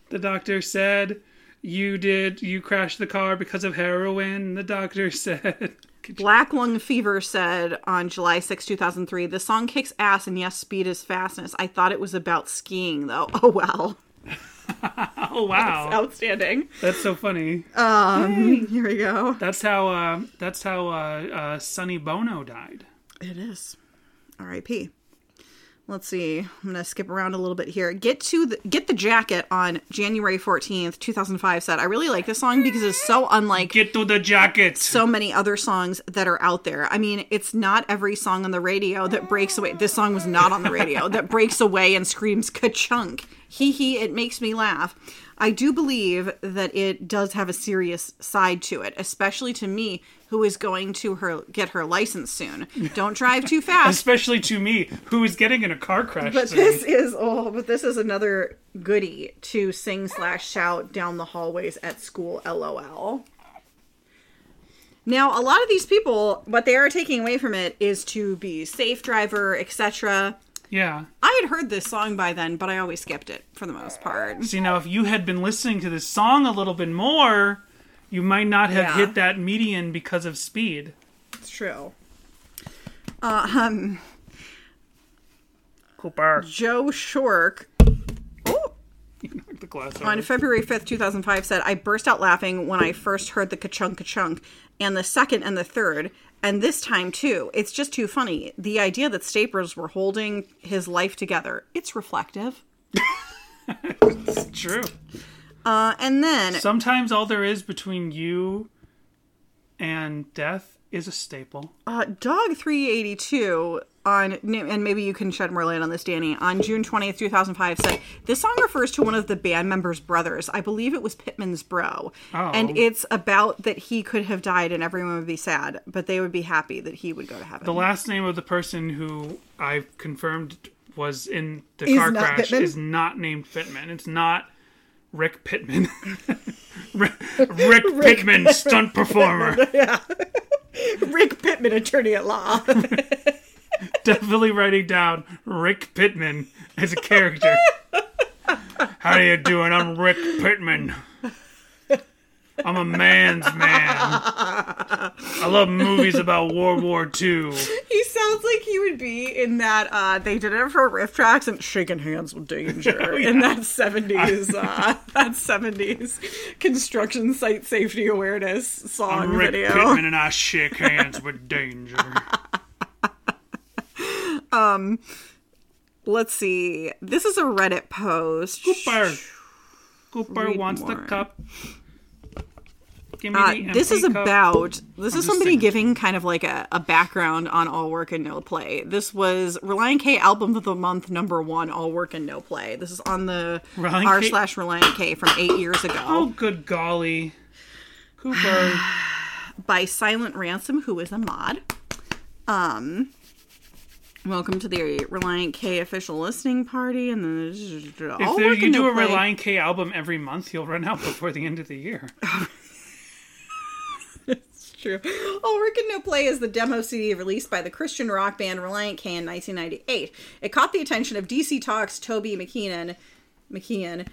The doctor said, you did, you crashed the car because of heroin, the doctor said. Black Lung Fever said on July sixth, two thousand three, the song kicks ass and yes, speed is fastness. I thought it was about skiing though. Oh, well. Oh, wow. That's outstanding. That's so funny. Um, Yay. Here we go. That's how uh, that's how uh, uh, Sonny Bono died. It is. R I P. Let's see. I'm going to skip around a little bit here. Get to the, Get the Jacket on January fourteenth, two thousand five said, I really like this song because it's so unlike Get to the Jacket. So many other songs that are out there. I mean, it's not every song on the radio that breaks away. This song was not on the radio that breaks away and screams ka-chunk. Hee hee, it makes me laugh. I do believe that it does have a serious side to it, especially to me, who is going to her get her license soon. Don't drive too fast. Especially to me, who is getting in a car crash but soon. This is oh, but this is another goodie to sing slash shout down the hallways at school, LOL. Now, a lot of these people, what they are taking away from it is to be safe driver, et cetera. Yeah. I had heard this song by then, but I always skipped it for the most part. See, now if you had been listening to this song a little bit more, you might not have yeah. hit that median because of speed. It's true. Uh, um, Cooper. Joe Shork oh, you knocked the glass on over. February fifth, two thousand five said, I burst out laughing when I first heard the ka-chunk ka-chunk and the second and the third. And this time, too, it's just too funny. The idea that Staples were holding his life together, it's reflective. It's true. Uh, and then... Sometimes all there is between you and death is a staple. Uh, Dog three eighty-two on, and maybe you can shed more light on this, Danny, on June twentieth, two thousand five said, this song refers to one of the band members' brothers. I believe it was Pittman's bro. Oh. And it's about that he could have died and everyone would be sad, but they would be happy that he would go to heaven. The last name of the person who I've confirmed was in the is car crash Pittman? Is not named Pittman. It's not Rick Pittman. Rick, Rick, Rick Pittman, Pittman, stunt performer. Pittman, yeah. Rick Pittman, attorney at law. Definitely writing down Rick Pittman as a character. How you doing? I'm Rick Pittman. I'm a man's man. I love movies about World War Two. He sounds like he would be in that, uh, they did it for Riff Tracks and Shaking Hands with Danger. Oh, yeah. In that seventies, uh, that seventies construction site safety awareness song I'm Rick video. Pittman and I shake hands with danger. um, let's see. This is a Reddit post. Cooper. Cooper Read wants more. The cup. Uh, this is about, this is somebody giving kind of like a, a background on All Work and No Play. This was Relient K Album of the Month number one, All Work and No Play. This is on the r slash Relient K from eight years ago. Oh, good golly. Cooper. By Silent Ransom, who is a mod. Um, welcome to the Relient K official listening party. And then All Work and No Play. If you do a Relient K album every month, you'll run out before the end of the year. True. All Work and No Play is the demo C D released by the Christian rock band Relient K in nineteen ninety-eight. It caught the attention of D C Talk's Toby McKeon, McKeon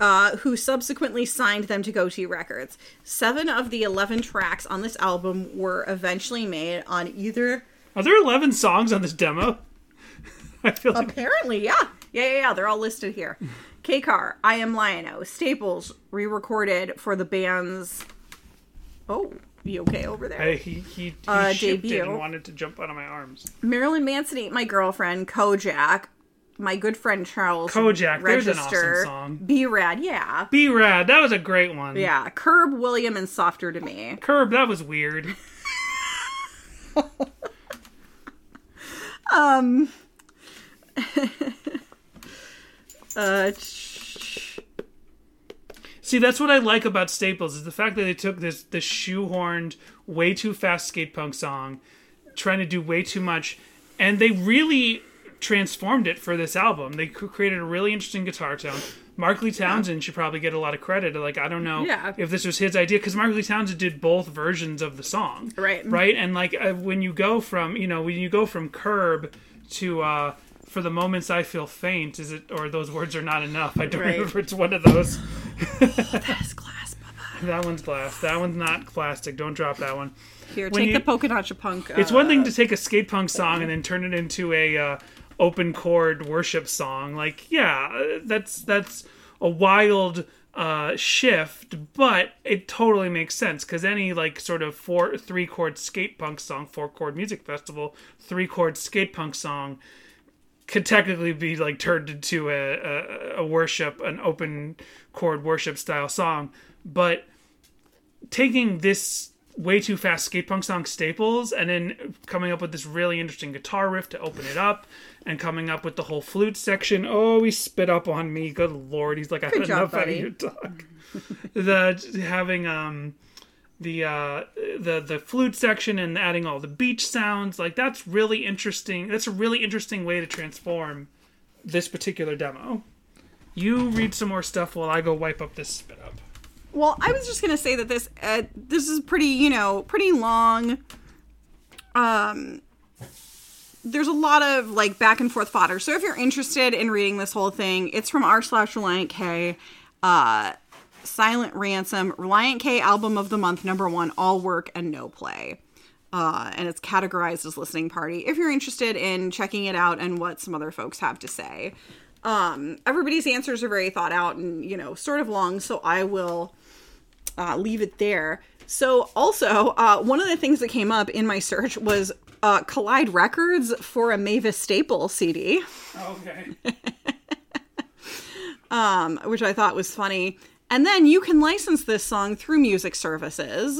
uh, who subsequently signed them to Go-To Records. Seven of the eleven tracks on this album were eventually made on either... Are there eleven songs on this demo? I feel like... Apparently, yeah. Yeah, yeah, yeah. They're all listed here. K-Car, I Am Lion-O, Staples, re-recorded for the band's... Oh... You okay over there? Hey, he he, he uh, shipped it and wanted to jump out of my arms. Marilyn Manson, Ain't My Girlfriend, Kojak, My Good Friend Charles, Kojak, Register, there's an awesome song. B-Rad, yeah. B-Rad, that was a great one. Yeah, Curb, William, and Softer to Me. Curb, that was weird. um... uh... See, that's what I like about Staples, is the fact that they took this this shoehorned, way too fast skate punk song, trying to do way too much, and they really transformed it for this album. They created a really interesting guitar tone. Mark Lee Townsend should probably get a lot of credit. Like, I don't know yeah. if this was his idea, because Mark Lee Townsend did both versions of the song. Right. Right? And, like, when you go from, you know, when you go from Curb to... Uh, For the Moments I Feel Faint, is it, or Those Words Are Not Enough? I don't right. remember. It's one of those. Oh, that is glass, Bubba. That one's glass. That one's not plastic. Don't drop that one. Here, when take you, the Poconacha Punk. Uh, it's one thing to take a skate punk song and then turn it into a uh, open chord worship song. Like, yeah, that's that's a wild uh, shift, but it totally makes sense because any like sort of four three chord skate punk song, four chord music festival, three chord skate punk song. Could technically be like turned into a, a, a worship, an open chord worship style song. But taking this way too fast skate punk song Staples and then coming up with this really interesting guitar riff to open it up and coming up with the whole flute section. Oh, he spit up on me. Good Lord. He's like, I had enough out of your talk. the having, um, The uh the the flute section and adding all the beach sounds, like that's really interesting. That's a really interesting way to transform this particular demo. You read some more stuff while I go wipe up this spit up. Well, I was just gonna say that this uh, this is pretty you know pretty long. Um, there's a lot of like back and forth fodder. So if you're interested in reading this whole thing, it's from r slash Relient K. Uh. Silent Ransom, Relient K Album of the Month, number one, All Work and No Play. Uh, and it's categorized as listening party. If you're interested in checking it out and what some other folks have to say. Um, everybody's answers are very thought out and, you know, sort of long. So I will uh, leave it there. So also, uh, one of the things that came up in my search was uh, Collide Records for a Mavis Staple C D. Okay. um, which I thought was funny. And then you can license this song through Music Services.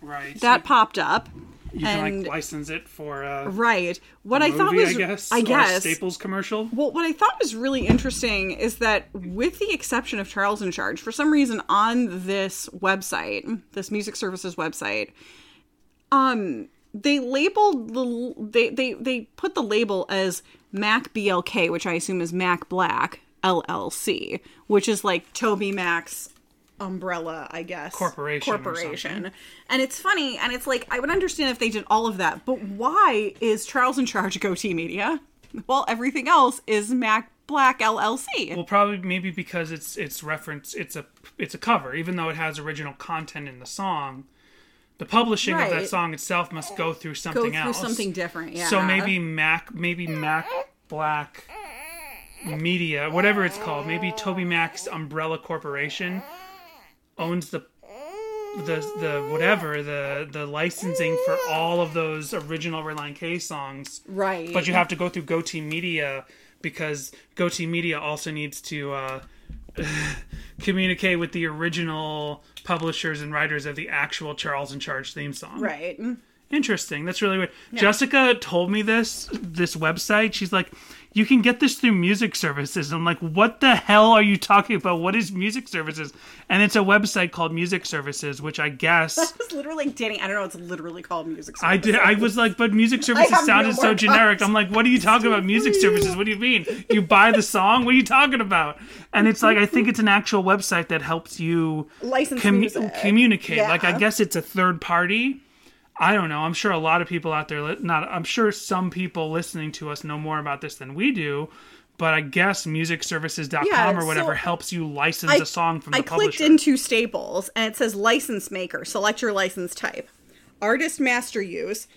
Right. That so popped up. You can, and, like, license it for a right. What a movie, I thought was, I guess, I guess. Or a Staples commercial. Well, what I thought was really interesting is that, with the exception of Charles in Charge, for some reason on this website, this Music Services website, um, they labeled the they they they put the label as MacBLK, which I assume is MacBLK L L C, which is like Toby Mac's umbrella, I guess, corporation corporation and it's funny, and it's like, I would understand if they did all of that, but why is Charles in Charge Goatee Media while everything else is MacBLK L L C? Well, probably maybe because it's it's reference it's a it's a cover, even though it has original content in the song. The publishing right. of that song itself must go through something go through else something different. Yeah, so maybe Mac maybe MacBLK Media, whatever it's called, maybe Toby Mac's umbrella corporation owns the the the whatever the the licensing for all of those original Relient K songs, right? But you have to go through Goatee Media, because Goatee Media also needs to uh, communicate with the original publishers and writers of the actual Charles in Charge theme song, right? Interesting. That's really weird. Yeah. Jessica told me this this website. She's like, you can get this through Music Services. I'm like, what the hell are you talking about? What is Music Services? And it's a website called Music Services, which I guess... That was literally, Danny, I don't know, it's literally called Music Services. I did. I was like, but Music Services sounded so generic. I'm like, what are you talking about? Music Services? What do you mean? You buy the song? What are you talking about? And it's like, I think it's an actual website that helps you license com- music. communicate. Yeah. Like, I guess it's a third party. I don't know. I'm sure a lot of people out there, not, I'm sure some people listening to us know more about this than we do, but I guess music services dot com yeah, or whatever so helps you license I, a song from the I publisher. I clicked into Staples, and it says license maker. Select your license type. Artist master use,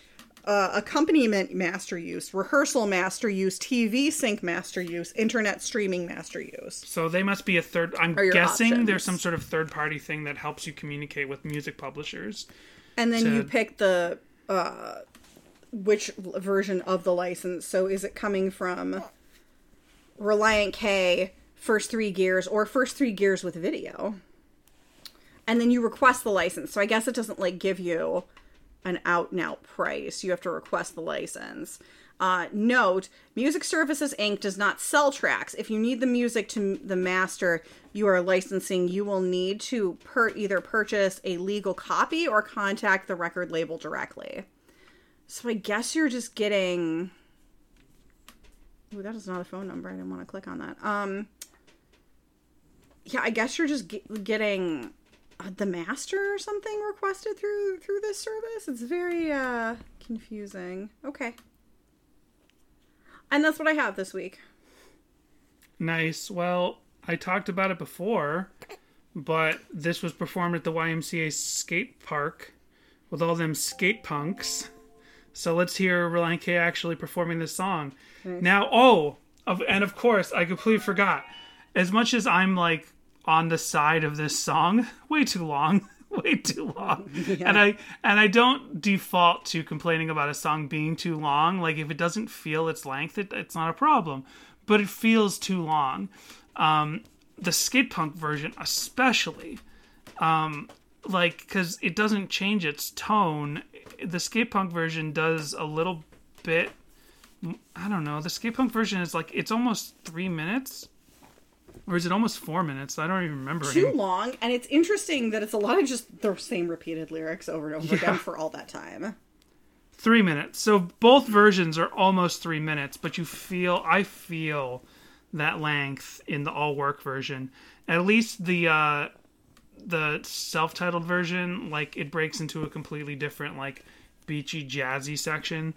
uh, accompaniment master use, rehearsal master use, T V sync master use, internet streaming master use. So they must be a third, I'm guessing options. There's some sort of third party thing that helps you communicate with music publishers. And then to, you pick the, uh, which version of the license. So is it coming from Relient K, First Three Gears, or First Three Gears with Video? And then you request the license. So I guess it doesn't, like, give you an out-and-out price. You have to request the license. Uh, note, Music Services, Incorporated does not sell tracks. If you need the music to the master you are licensing, you will need to per- either purchase a legal copy or contact the record label directly. So I guess you're just getting... Ooh, that is not a phone number. I didn't want to click on that. Um, yeah, I guess you're just ge- getting uh, the master or something requested through, through this service. It's very uh, confusing. Okay. And that's what I have this week. Nice. Well, I talked about it before, but this was performed at the Y M C A skate park with all them skate punks. So let's hear Relient K actually performing this song. Nice. Now, oh, of, and of course, I completely forgot. As much as I'm, like, on the side of this song, way too long, way too long. Yeah. And I and I don't default to complaining about a song being too long. Like, if it doesn't feel its length, it, it's not a problem. But it feels too long. Um, the skate punk version especially. Um, like, because it doesn't change its tone. The skate punk version does a little bit... I don't know. The skate punk version is like, it's almost three minutes. Or is it almost four minutes? I don't even remember. Too him. long. And it's interesting that it's a lot of just the same repeated lyrics over and over yeah. again for all that time. Three minutes. So both versions are almost three minutes, but you feel, I feel that length in the all work version. At least the, uh, the self-titled version, like, it breaks into a completely different, like, beachy jazzy section.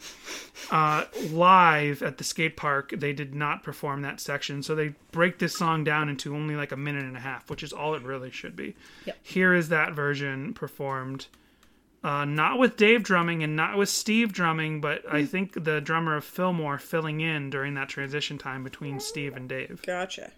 Uh, live at the skate park, they did not perform that section, so they break this song down into only like a minute and a half, which is all it really should be. Yep. Here is that version performed, uh, not with Dave drumming and not with Steve drumming, but mm. I think the drummer of Fillmore filling in during that transition time between Steve and Dave. Gotcha.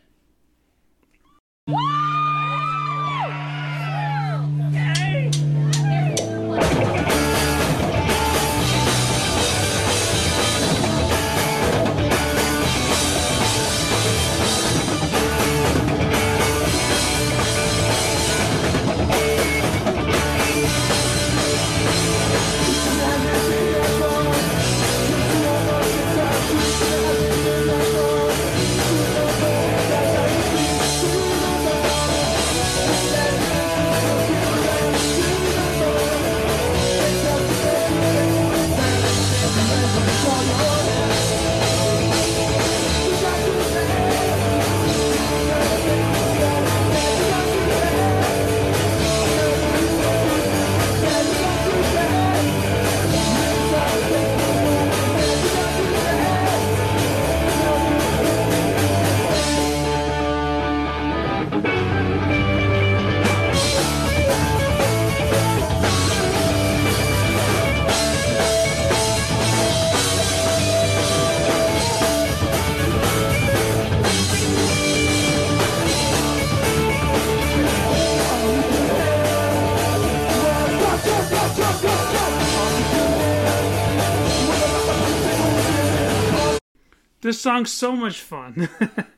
This song's so much fun.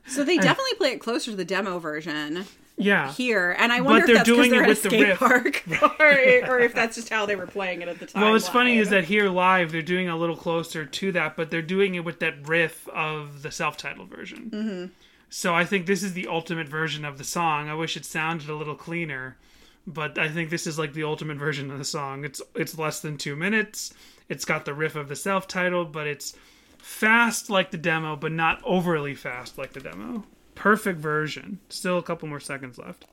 So they definitely play it closer to the demo version. Yeah. Here. And I wonder if that's because they're at a skate park or, or if that's just how they were playing it at the time. Well, what's funny is that here live, they're doing a little closer to that, but they're doing it with that riff of the self-titled version. Mm-hmm. So I think this is the ultimate version of the song. I wish it sounded a little cleaner, but I think this is like the ultimate version of the song. It's it's less than two minutes. It's got the riff of the self-titled, but it's fast like the demo, but not overly fast like the demo. Perfect version. Still a couple more seconds left.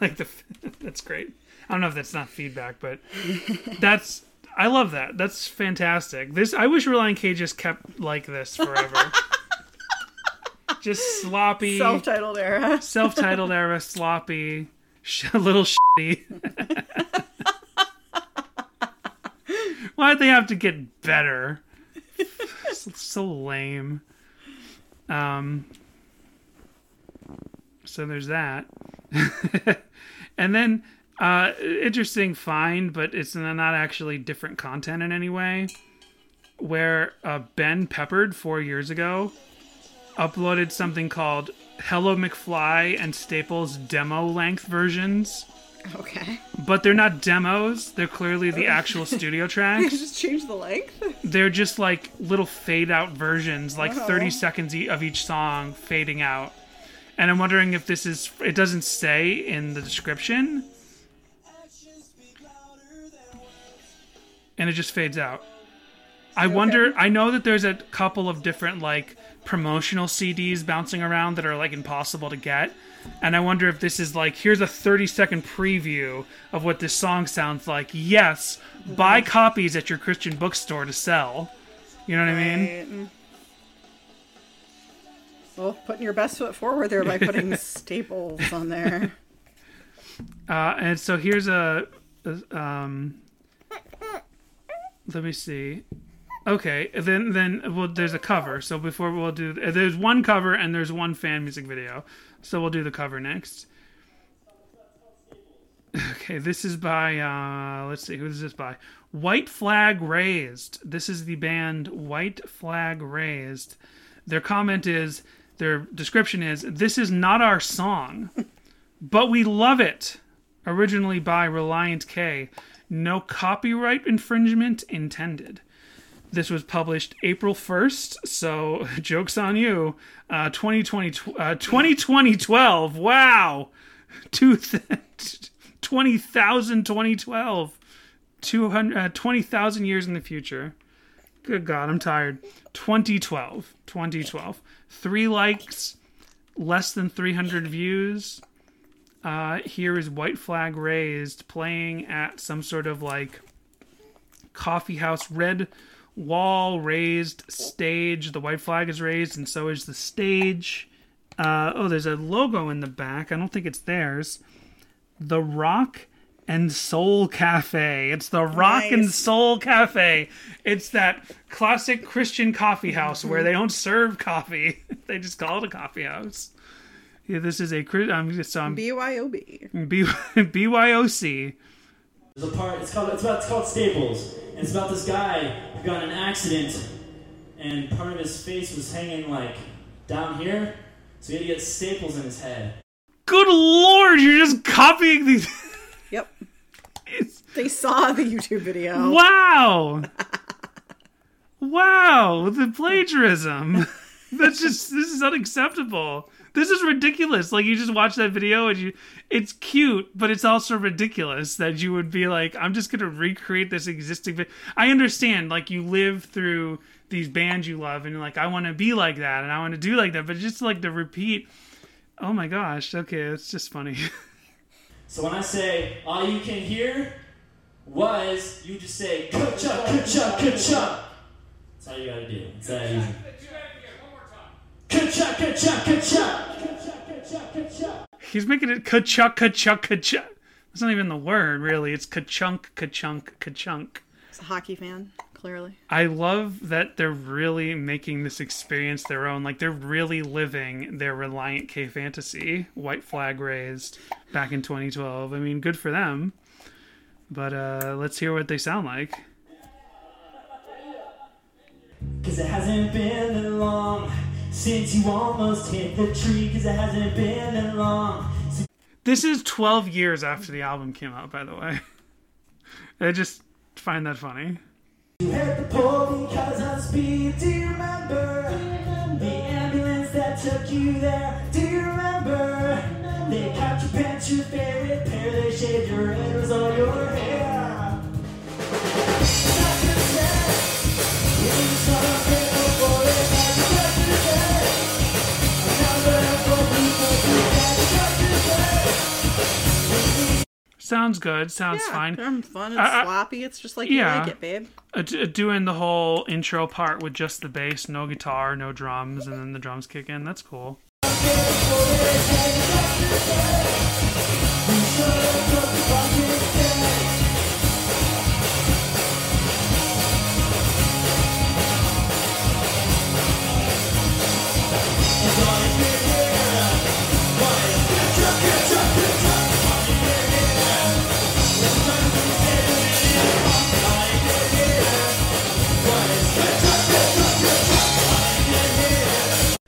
Like the, that's great. I don't know if that's not feedback, but that's, I love that. That's fantastic. This, I wish Relient K just kept like this forever. Just sloppy. Self-titled era. Self-titled era, sloppy, a little shitty. Why'd they have to get better? So, so lame. Um... So there's that. And then, uh, interesting find, but it's not actually different content in any way, where uh, Ben Peppard, four years ago, uploaded something called Hello McFly and Staples demo-length versions. Okay. But they're not demos. They're clearly the actual studio tracks. They just changed the length? They're just like little fade-out versions, like oh. thirty seconds of each song fading out. And I'm wondering if this is... It doesn't say in the description. And it just fades out. I okay. wonder... I know that there's a couple of different, like, promotional C Ds bouncing around that are, like, impossible to get. And I wonder if this is, like, here's a thirty-second preview of what this song sounds like. Yes, mm-hmm. buy copies at your Christian bookstore to sell. You know what right. I mean? Well, putting your best foot forward there by putting Staples on there. Uh, and so here's a, a... um. Let me see. Okay, then, then well, there's a cover. So before we'll do... There's one cover and there's one fan music video. So we'll do the cover next. Okay, this is by... Uh, let's see, who is this by? White Flag Raised. This is the band White Flag Raised. Their comment is... Their description is, this is not our song, but we love it. Originally by Relient K. No copyright infringement intended. This was published April first, so joke's on you. Uh, twenty twenty, uh, twenty twenty, twelve. Wow! twenty thousand, twenty twelve. Uh, twenty thousand years in the future. Good God, I'm tired. twenty twelve. twenty twelve. Three likes, less than three hundred views. Uh, here is White Flag Raised playing at some sort of like coffee house, red wall raised stage. The white flag is raised and so is the stage. Uh, oh, there's a logo in the back. I don't think it's theirs. The Rock and Soul Cafe. It's the Rock nice. and Soul Cafe. It's that classic Christian coffee house where they don't serve coffee. They just call it a coffee house. Yeah, this is a... I'm just, um, B Y O B. B- B Y O C. There's a part... It's called, it's, about, it's called Staples. And it's about this guy who got in an accident and part of his face was hanging, like, down here. So he had to get staples in his head. Good Lord! You're just copying these... Yep. It's... They saw the YouTube video. Wow. Wow. The plagiarism. That's just, this is unacceptable. This is ridiculous. Like, you just watch that video and you, it's cute, but it's also ridiculous that you would be like, I'm just going to recreate this existing video. I understand, like, you live through these bands you love and you're like, I want to be like that and I want to do like that, but just like the repeat. Oh my gosh. Okay. It's just funny. So when I say, all you can hear was, you just say, Kojak, Kojak, Kojak. That's all you gotta do. It's that easy. Do that again, one more time. Kojak, Kojak, Kojak. Kojak, Kojak, Kojak. He's making it ka-chunk, ka-chunk, ka-chunk. That's not even the word, really. It's ka-chunk, ka-chunk, ka-chunk. He's a hockey fan, clearly. I love that they're really making this experience their own. Like, they're really living their Relient K fantasy, White Flag Raised, back in twenty twelve. I mean, good for them. But uh, let's hear what they sound like. Cause it hasn't been that long since you almost hit the tree. Cause it hasn't been that long. Since... This is twelve years after the album came out, by the way. I just find that funny. You hit the pole because of speed. Do you remember? Do you remember? The ambulance that took you there. Do you remember? remember? They cut your pants, your favorite pair. They shaved your head, it was all your hair. Sounds good. Sounds yeah, fine. It's fun and uh, sloppy. It's just like yeah. you like it, babe. Uh, d- doing the whole intro part with just the bass, no guitar, no drums, and then the drums kick in. That's cool.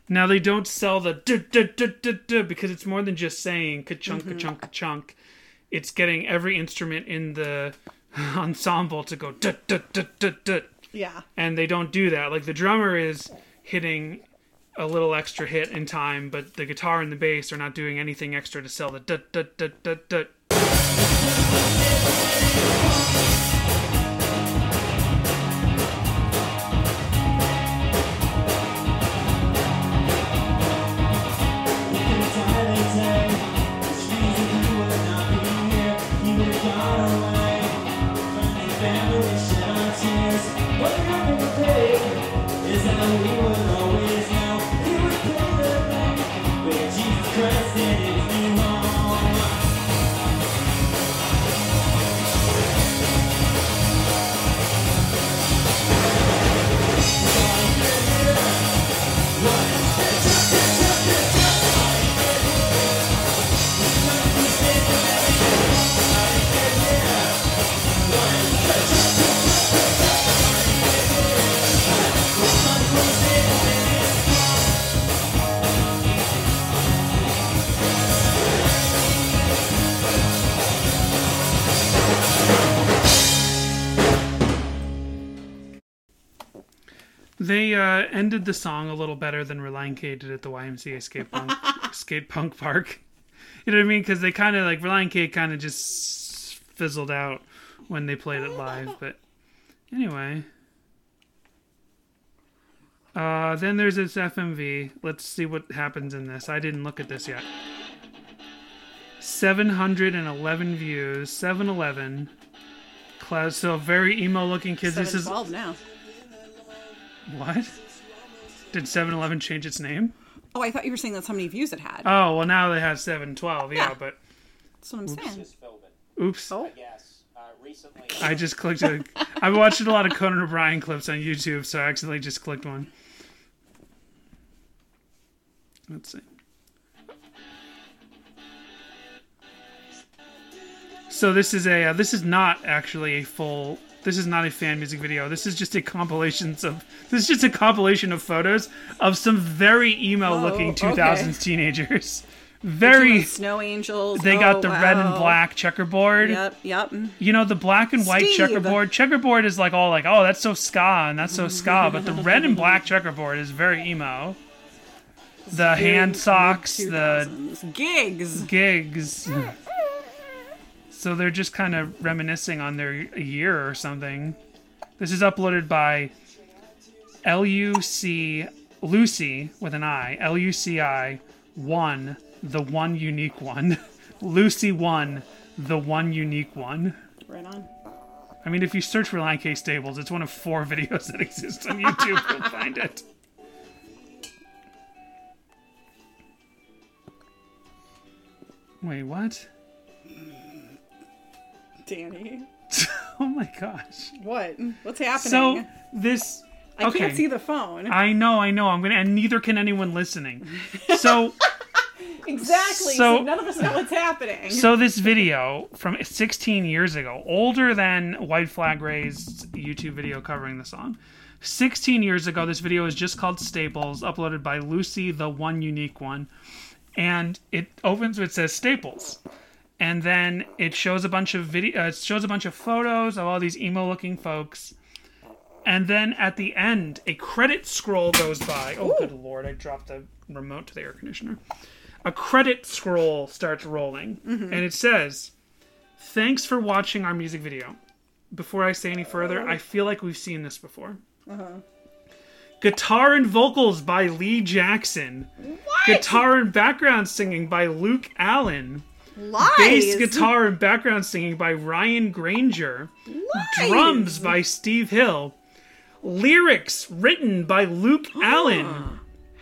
Now they don't sell the duh, duh, duh, duh, duh, because it's more than just saying ka-chunk, mm-hmm. ka-chunk, ka-chunk. It's getting every instrument in the ensemble to go duh, duh, duh, duh, duh. Yeah. And they don't do that. Like the drummer is hitting a little extra hit in time, but the guitar and the bass are not doing anything extra to sell the duh, duh, duh, duh, duh. They uh, ended the song a little better than Relient K did at the Y M C A skate punk, skate punk park. You know what I mean? Because they kind of like Relient K kind of just fizzled out when they played it live. But anyway, uh, then there's this F M V. Let's see what happens in this. I didn't look at this yet. seven hundred eleven views. seven eleven. Cloud. So very emo-looking kids. This is twelve now. What? Did seven eleven change its name? Oh, I thought you were saying that's how many views it had. Oh, well, now they have seven twelve, yeah, yeah. but... That's what I'm oops. saying. Oops. Oh. I just clicked a... I've watched a lot of Conan O'Brien clips on YouTube, so I accidentally just clicked one. Let's see. So this is a... Uh, this is not actually a full... This is not a fan music video. This is just a compilations of this is just a compilation of photos of some very emo-looking oh, two thousands okay. teenagers. Very snow angels. They oh, got the wow. red and black checkerboard. Yep, yep. You know the black and white Steve. checkerboard. Checkerboard is like all like, oh, that's so ska and that's so ska, but the red and black checkerboard is very emo. The hand socks, the gigs, gigs. So they're just kind of reminiscing on their year or something. This is uploaded by L U C Lucy with an I. L U C I one, the one unique one. Lucy one, the one unique one. Right on. I mean, if you search for Relient K Staples, it's one of four videos that exist on YouTube. You'll find it. Wait, what? Danny. Oh my gosh. What? What's happening? So this... I okay. can't see the phone. I know, I know. I'm gonna, and neither can anyone listening. So... Exactly. So, so none of us know what's happening. So this video from sixteen years ago, older than White Flag Raised YouTube video covering the song. sixteen years ago, this video is just called Staples, uploaded by Lucy, the one unique one. And it opens, it says Staples. And then it shows a bunch of video, uh, it shows a bunch of photos of all these emo looking folks. And then at the end, a credit scroll goes by. Oh, Ooh. Good Lord, I dropped the remote to the air conditioner. A credit scroll starts rolling, mm-hmm. and it says, "Thanks for watching our music video. Before I say any further, I feel like we've seen this before." Uh-huh. Guitar and vocals by Lee Jackson. What? Guitar and background singing by Luke Allen. Lies. Bass guitar and background singing by Ryan Granger. Lies. Drums by Steve Hill. Lyrics written by Luke oh. Allen.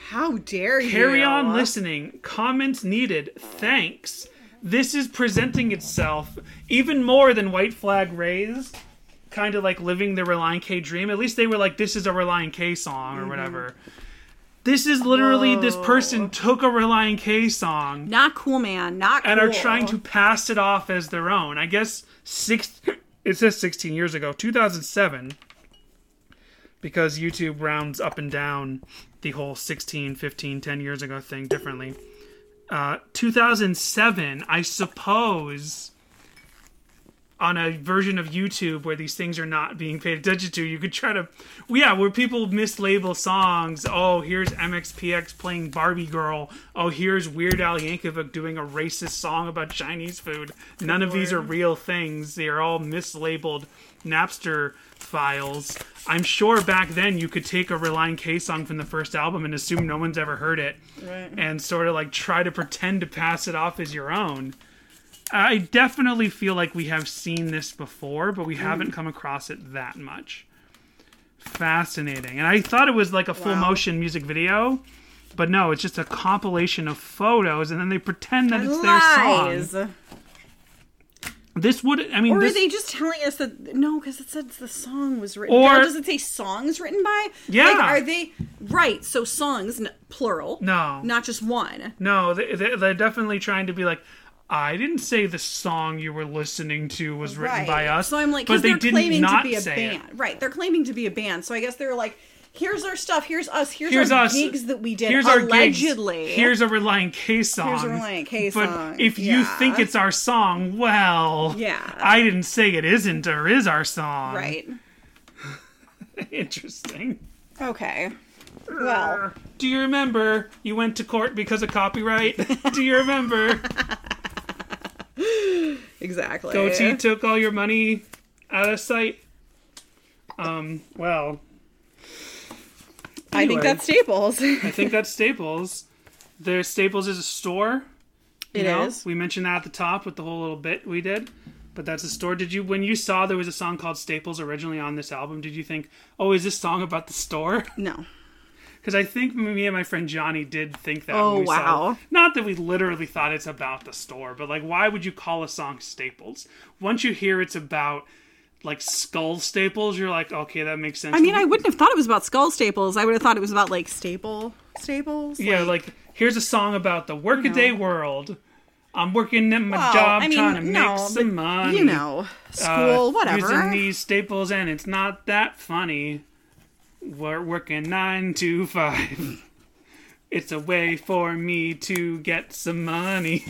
How dare you? Carry on listening. Comments needed. Thanks. This is presenting itself even more than White Flag Raised. Kind of like living the Relient K dream. At least they were like, this is a Relient K song or mm-hmm. whatever. This is literally, oh. this person took a Relient K song. Not cool, man. Not cool. And are trying to pass it off as their own. I guess six. It says sixteen years ago. two thousand seven. Because YouTube rounds up and down the whole sixteen, fifteen, ten years ago thing differently. Uh, two thousand seven, I suppose, on a version of YouTube where these things are not being paid attention to, you could try to... Yeah, where people mislabel songs. Oh, here's M X P X playing Barbie Girl. Oh, here's Weird Al Yankovic doing a racist song about Chinese food. None Lord. of these are real things. They are all mislabeled Napster files. I'm sure back then you could take a Relient K song from the first album and assume no one's ever heard it, right. and sort of like try to pretend to pass it off as your own. I definitely feel like we have seen this before, but we mm. haven't come across it that much. Fascinating. And I thought it was like a full wow. motion music video, but no, it's just a compilation of photos and then they pretend that it's Lies. their song. This would, I mean, or are this, they just telling us that no, because it said the song was written. Or no, does it say songs written by? Yeah, like, are they right? So songs, n- plural. No, not just one. No, they, they, they're definitely trying to be like, I didn't say the song you were listening to was written right. by us. So I'm like, because they're did claiming not to be a band, it. right? They're claiming to be a band. So I guess they're like, here's our stuff. Here's us. Here's, here's our us. gigs that we did. Here's allegedly. Our gigs. Here's a Relient K song. Here's a Relient K song. But if yeah. you think it's our song, well, yeah. I didn't say it isn't or is our song. Right. Interesting. Okay. Well, do you remember you went to court because of copyright? Do you remember? Exactly. Goatee took all your money out of sight. Um. Well. Anyway, I think that's Staples. I think that's Staples. There's Staples is a store. You it know? is. We mentioned that at the top with the whole little bit we did. But that's a store. Did you, when you saw there was a song called Staples originally on this album, did you think, oh, is this song about the store? No. Because I think me and my friend Johnny did think that. Oh, when we wow. saw, not that we literally thought it's about the store, but like, why would you call a song Staples? Once you hear it's about... like skull staples, you're like, okay, that makes sense. I mean, I wouldn't have thought it was about skull staples. I would have thought it was about like staple staples. Yeah, like, like here's a song about the workaday you know. world. I'm working at my well, job I mean, trying to no, make some money. You know, school, uh, whatever. Using these staples and it's not that funny. We're working nine to five. It's a way for me to get some money.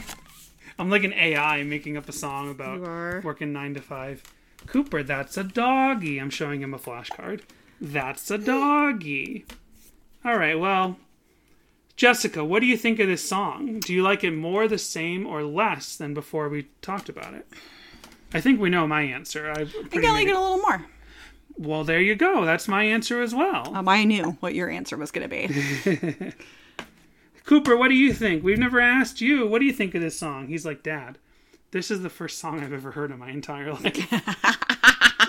I'm like an A I making up a song about working nine to five. Cooper, that's a doggy. I'm showing him a flashcard. That's a doggy. All right, well, Jessica, what do you think of this song? Do you like it more, the same, or less than before we talked about it? I think we know my answer. I think I like it a little more. Well, there you go. That's my answer as well. Um, I knew what your answer was going to be. Cooper, what do you think? We've never asked you. What do you think of this song? He's like, Dad. This is the first song I've ever heard in my entire life.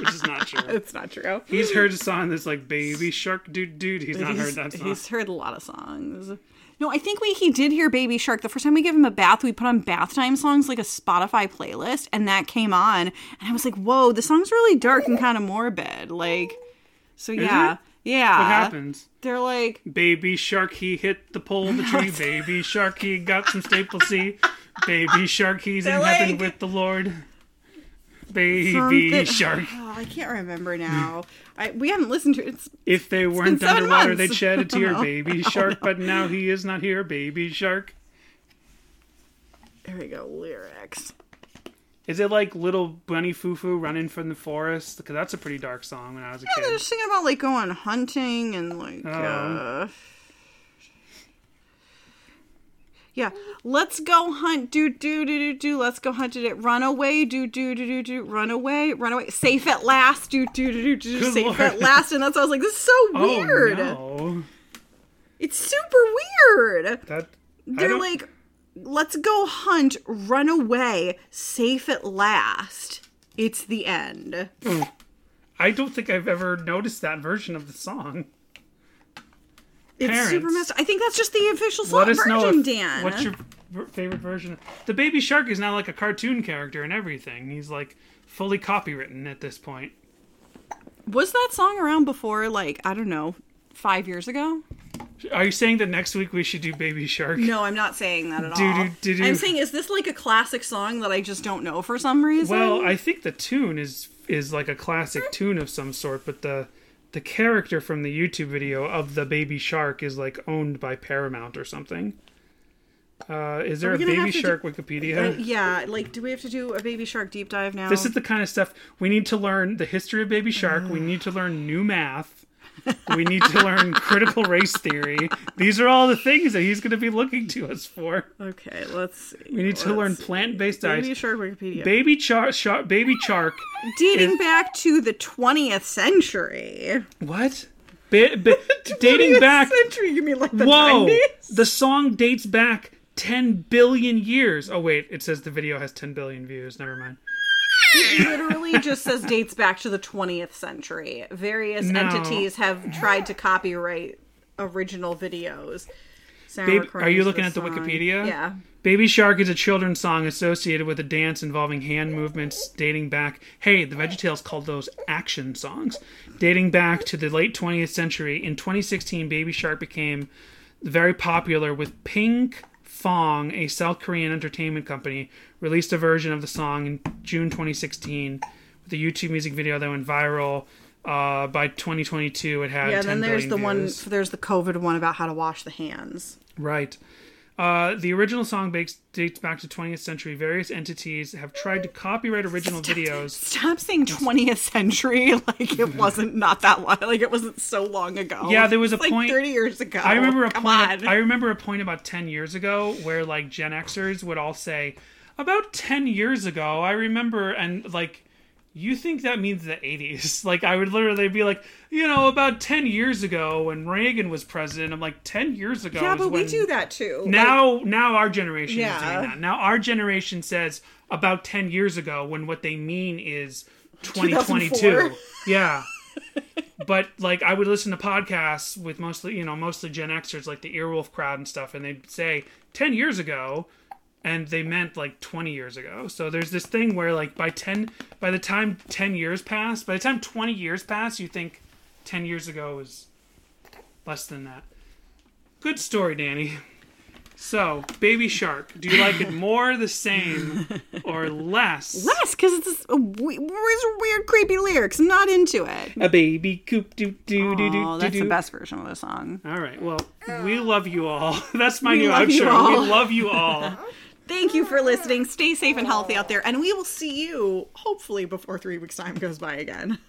Which is not true. It's not true. He's heard a song that's like, Baby Shark Dude Dude. He's not he's, heard that song. He's heard a lot of songs. No, I think we he did hear Baby Shark. The first time we gave him a bath, we put on bath time songs, like a Spotify playlist, and that came on. And I was like, whoa, the song's really dark and kind of morbid. Like, so yeah. Yeah. What happens? They're like... Baby Shark, he hit the pole of the tree. Baby Shark, he got some Staple C. Baby Shark, he's they're in like... heaven with the Lord. Baby Something... Shark. Oh, I can't remember now. I, we haven't listened to it. It's, if they weren't underwater, they'd shed a tear. Baby Shark, but now he is not here. Baby Shark. There we go. Lyrics. Is it like Little Bunny Fufu running from the forest? Because that's a pretty dark song when I was a yeah, kid. Yeah, they're just singing about like going hunting and like... Oh. Uh... Yeah, let's go hunt, do, do, do, do, do, let's go hunt it, run away, do, do, do, do, do, run away, run away, safe at last, do, do, do, do, do, safe Lord. At last. And that's why I was like, this is so weird. Oh, no. It's super weird. That, They're like, let's go hunt, run away, safe at last. It's the end. I don't think I've ever noticed that version of the song. It's Parents, super messed. I think that's just the official song version, know if, Dan. What's your favorite version? The Baby Shark is now like a cartoon character and everything. He's like fully copywritten at this point. Was that song around before, like, I don't know, five years ago? Are you saying that next week we should do Baby Shark? No, I'm not saying that at all. Do, do, do, I'm saying, is this like a classic song that I just don't know for some reason? Well, I think the tune is is like a classic tune of some sort, but the... The character from the YouTube video of the Baby Shark is like owned by Paramount or something. Uh, is there a Baby Shark do... Wikipedia? Uh, yeah, like, do we have to do a Baby Shark deep dive now? This is the kind of stuff we need to learn: the history of Baby Shark. We need to learn new math. We need to learn critical race theory. These are all the things that he's going to be looking to us for. Okay, let's see. We need let's to learn plant-based diets. Baby Shark Wikipedia. Baby Shark. Char- baby Shark. Dating is... back to the twentieth century. What? Ba- ba- dating back. Century? You mean like the Whoa, nineties? The song dates back ten billion years. Oh, wait. It says the video has ten billion views. Never mind. It literally just says dates back to the twentieth century. Various no. entities have tried to copyright original videos. Baby, are you looking at the Wikipedia? Yeah. Baby Shark is a children's song associated with a dance involving hand movements dating back... Hey, the VeggieTales called those action songs. Dating back to the late twentieth century. In twenty sixteen, Baby Shark became very popular with Pink... Fong, a South Korean entertainment company, released a version of the song in June twenty sixteen with a YouTube music video that went viral. Uh, by twenty twenty-two, it had yeah. ten then there's the views. One. There's the COVID one about how to wash the hands. Right. Uh, the original song dates back to twentieth century. Various entities have tried to copyright original stop, videos. Stop saying twentieth century like it wasn't not that long. Like it wasn't so long ago. Yeah, there was a it's point like thirty years ago. I remember a Come point. On. I remember a point about ten years ago where like Gen Xers would all say, "About ten years ago, I remember," and like. You think that means the eighties? Like, I would literally be like, you know, about ten years ago when Reagan was president. I'm like, ten years ago. Yeah, but we do that too. Now, like, now our generation yeah. is doing that. Now our generation says about ten years ago when what they mean is twenty twenty-two. Yeah. But like, I would listen to podcasts with mostly, you know, mostly Gen Xers, like the Earwolf crowd and stuff, and they'd say ten years ago. And they meant like twenty years ago. So there's this thing where like by ten, by the time ten years pass, by the time twenty years pass, you think ten years ago was less than that. Good story, Danny. So, Baby Shark, do you like it more the same or less? Less, because it's a we- weird, creepy lyrics. I'm not into it. A baby coop doo doo doo doo. Oh, that's the best version of the song. All right, well, we love you all. That's my we new outro. We love you all. Thank you for listening. Stay safe and healthy out there, and we will see you hopefully before three weeks' time goes by again.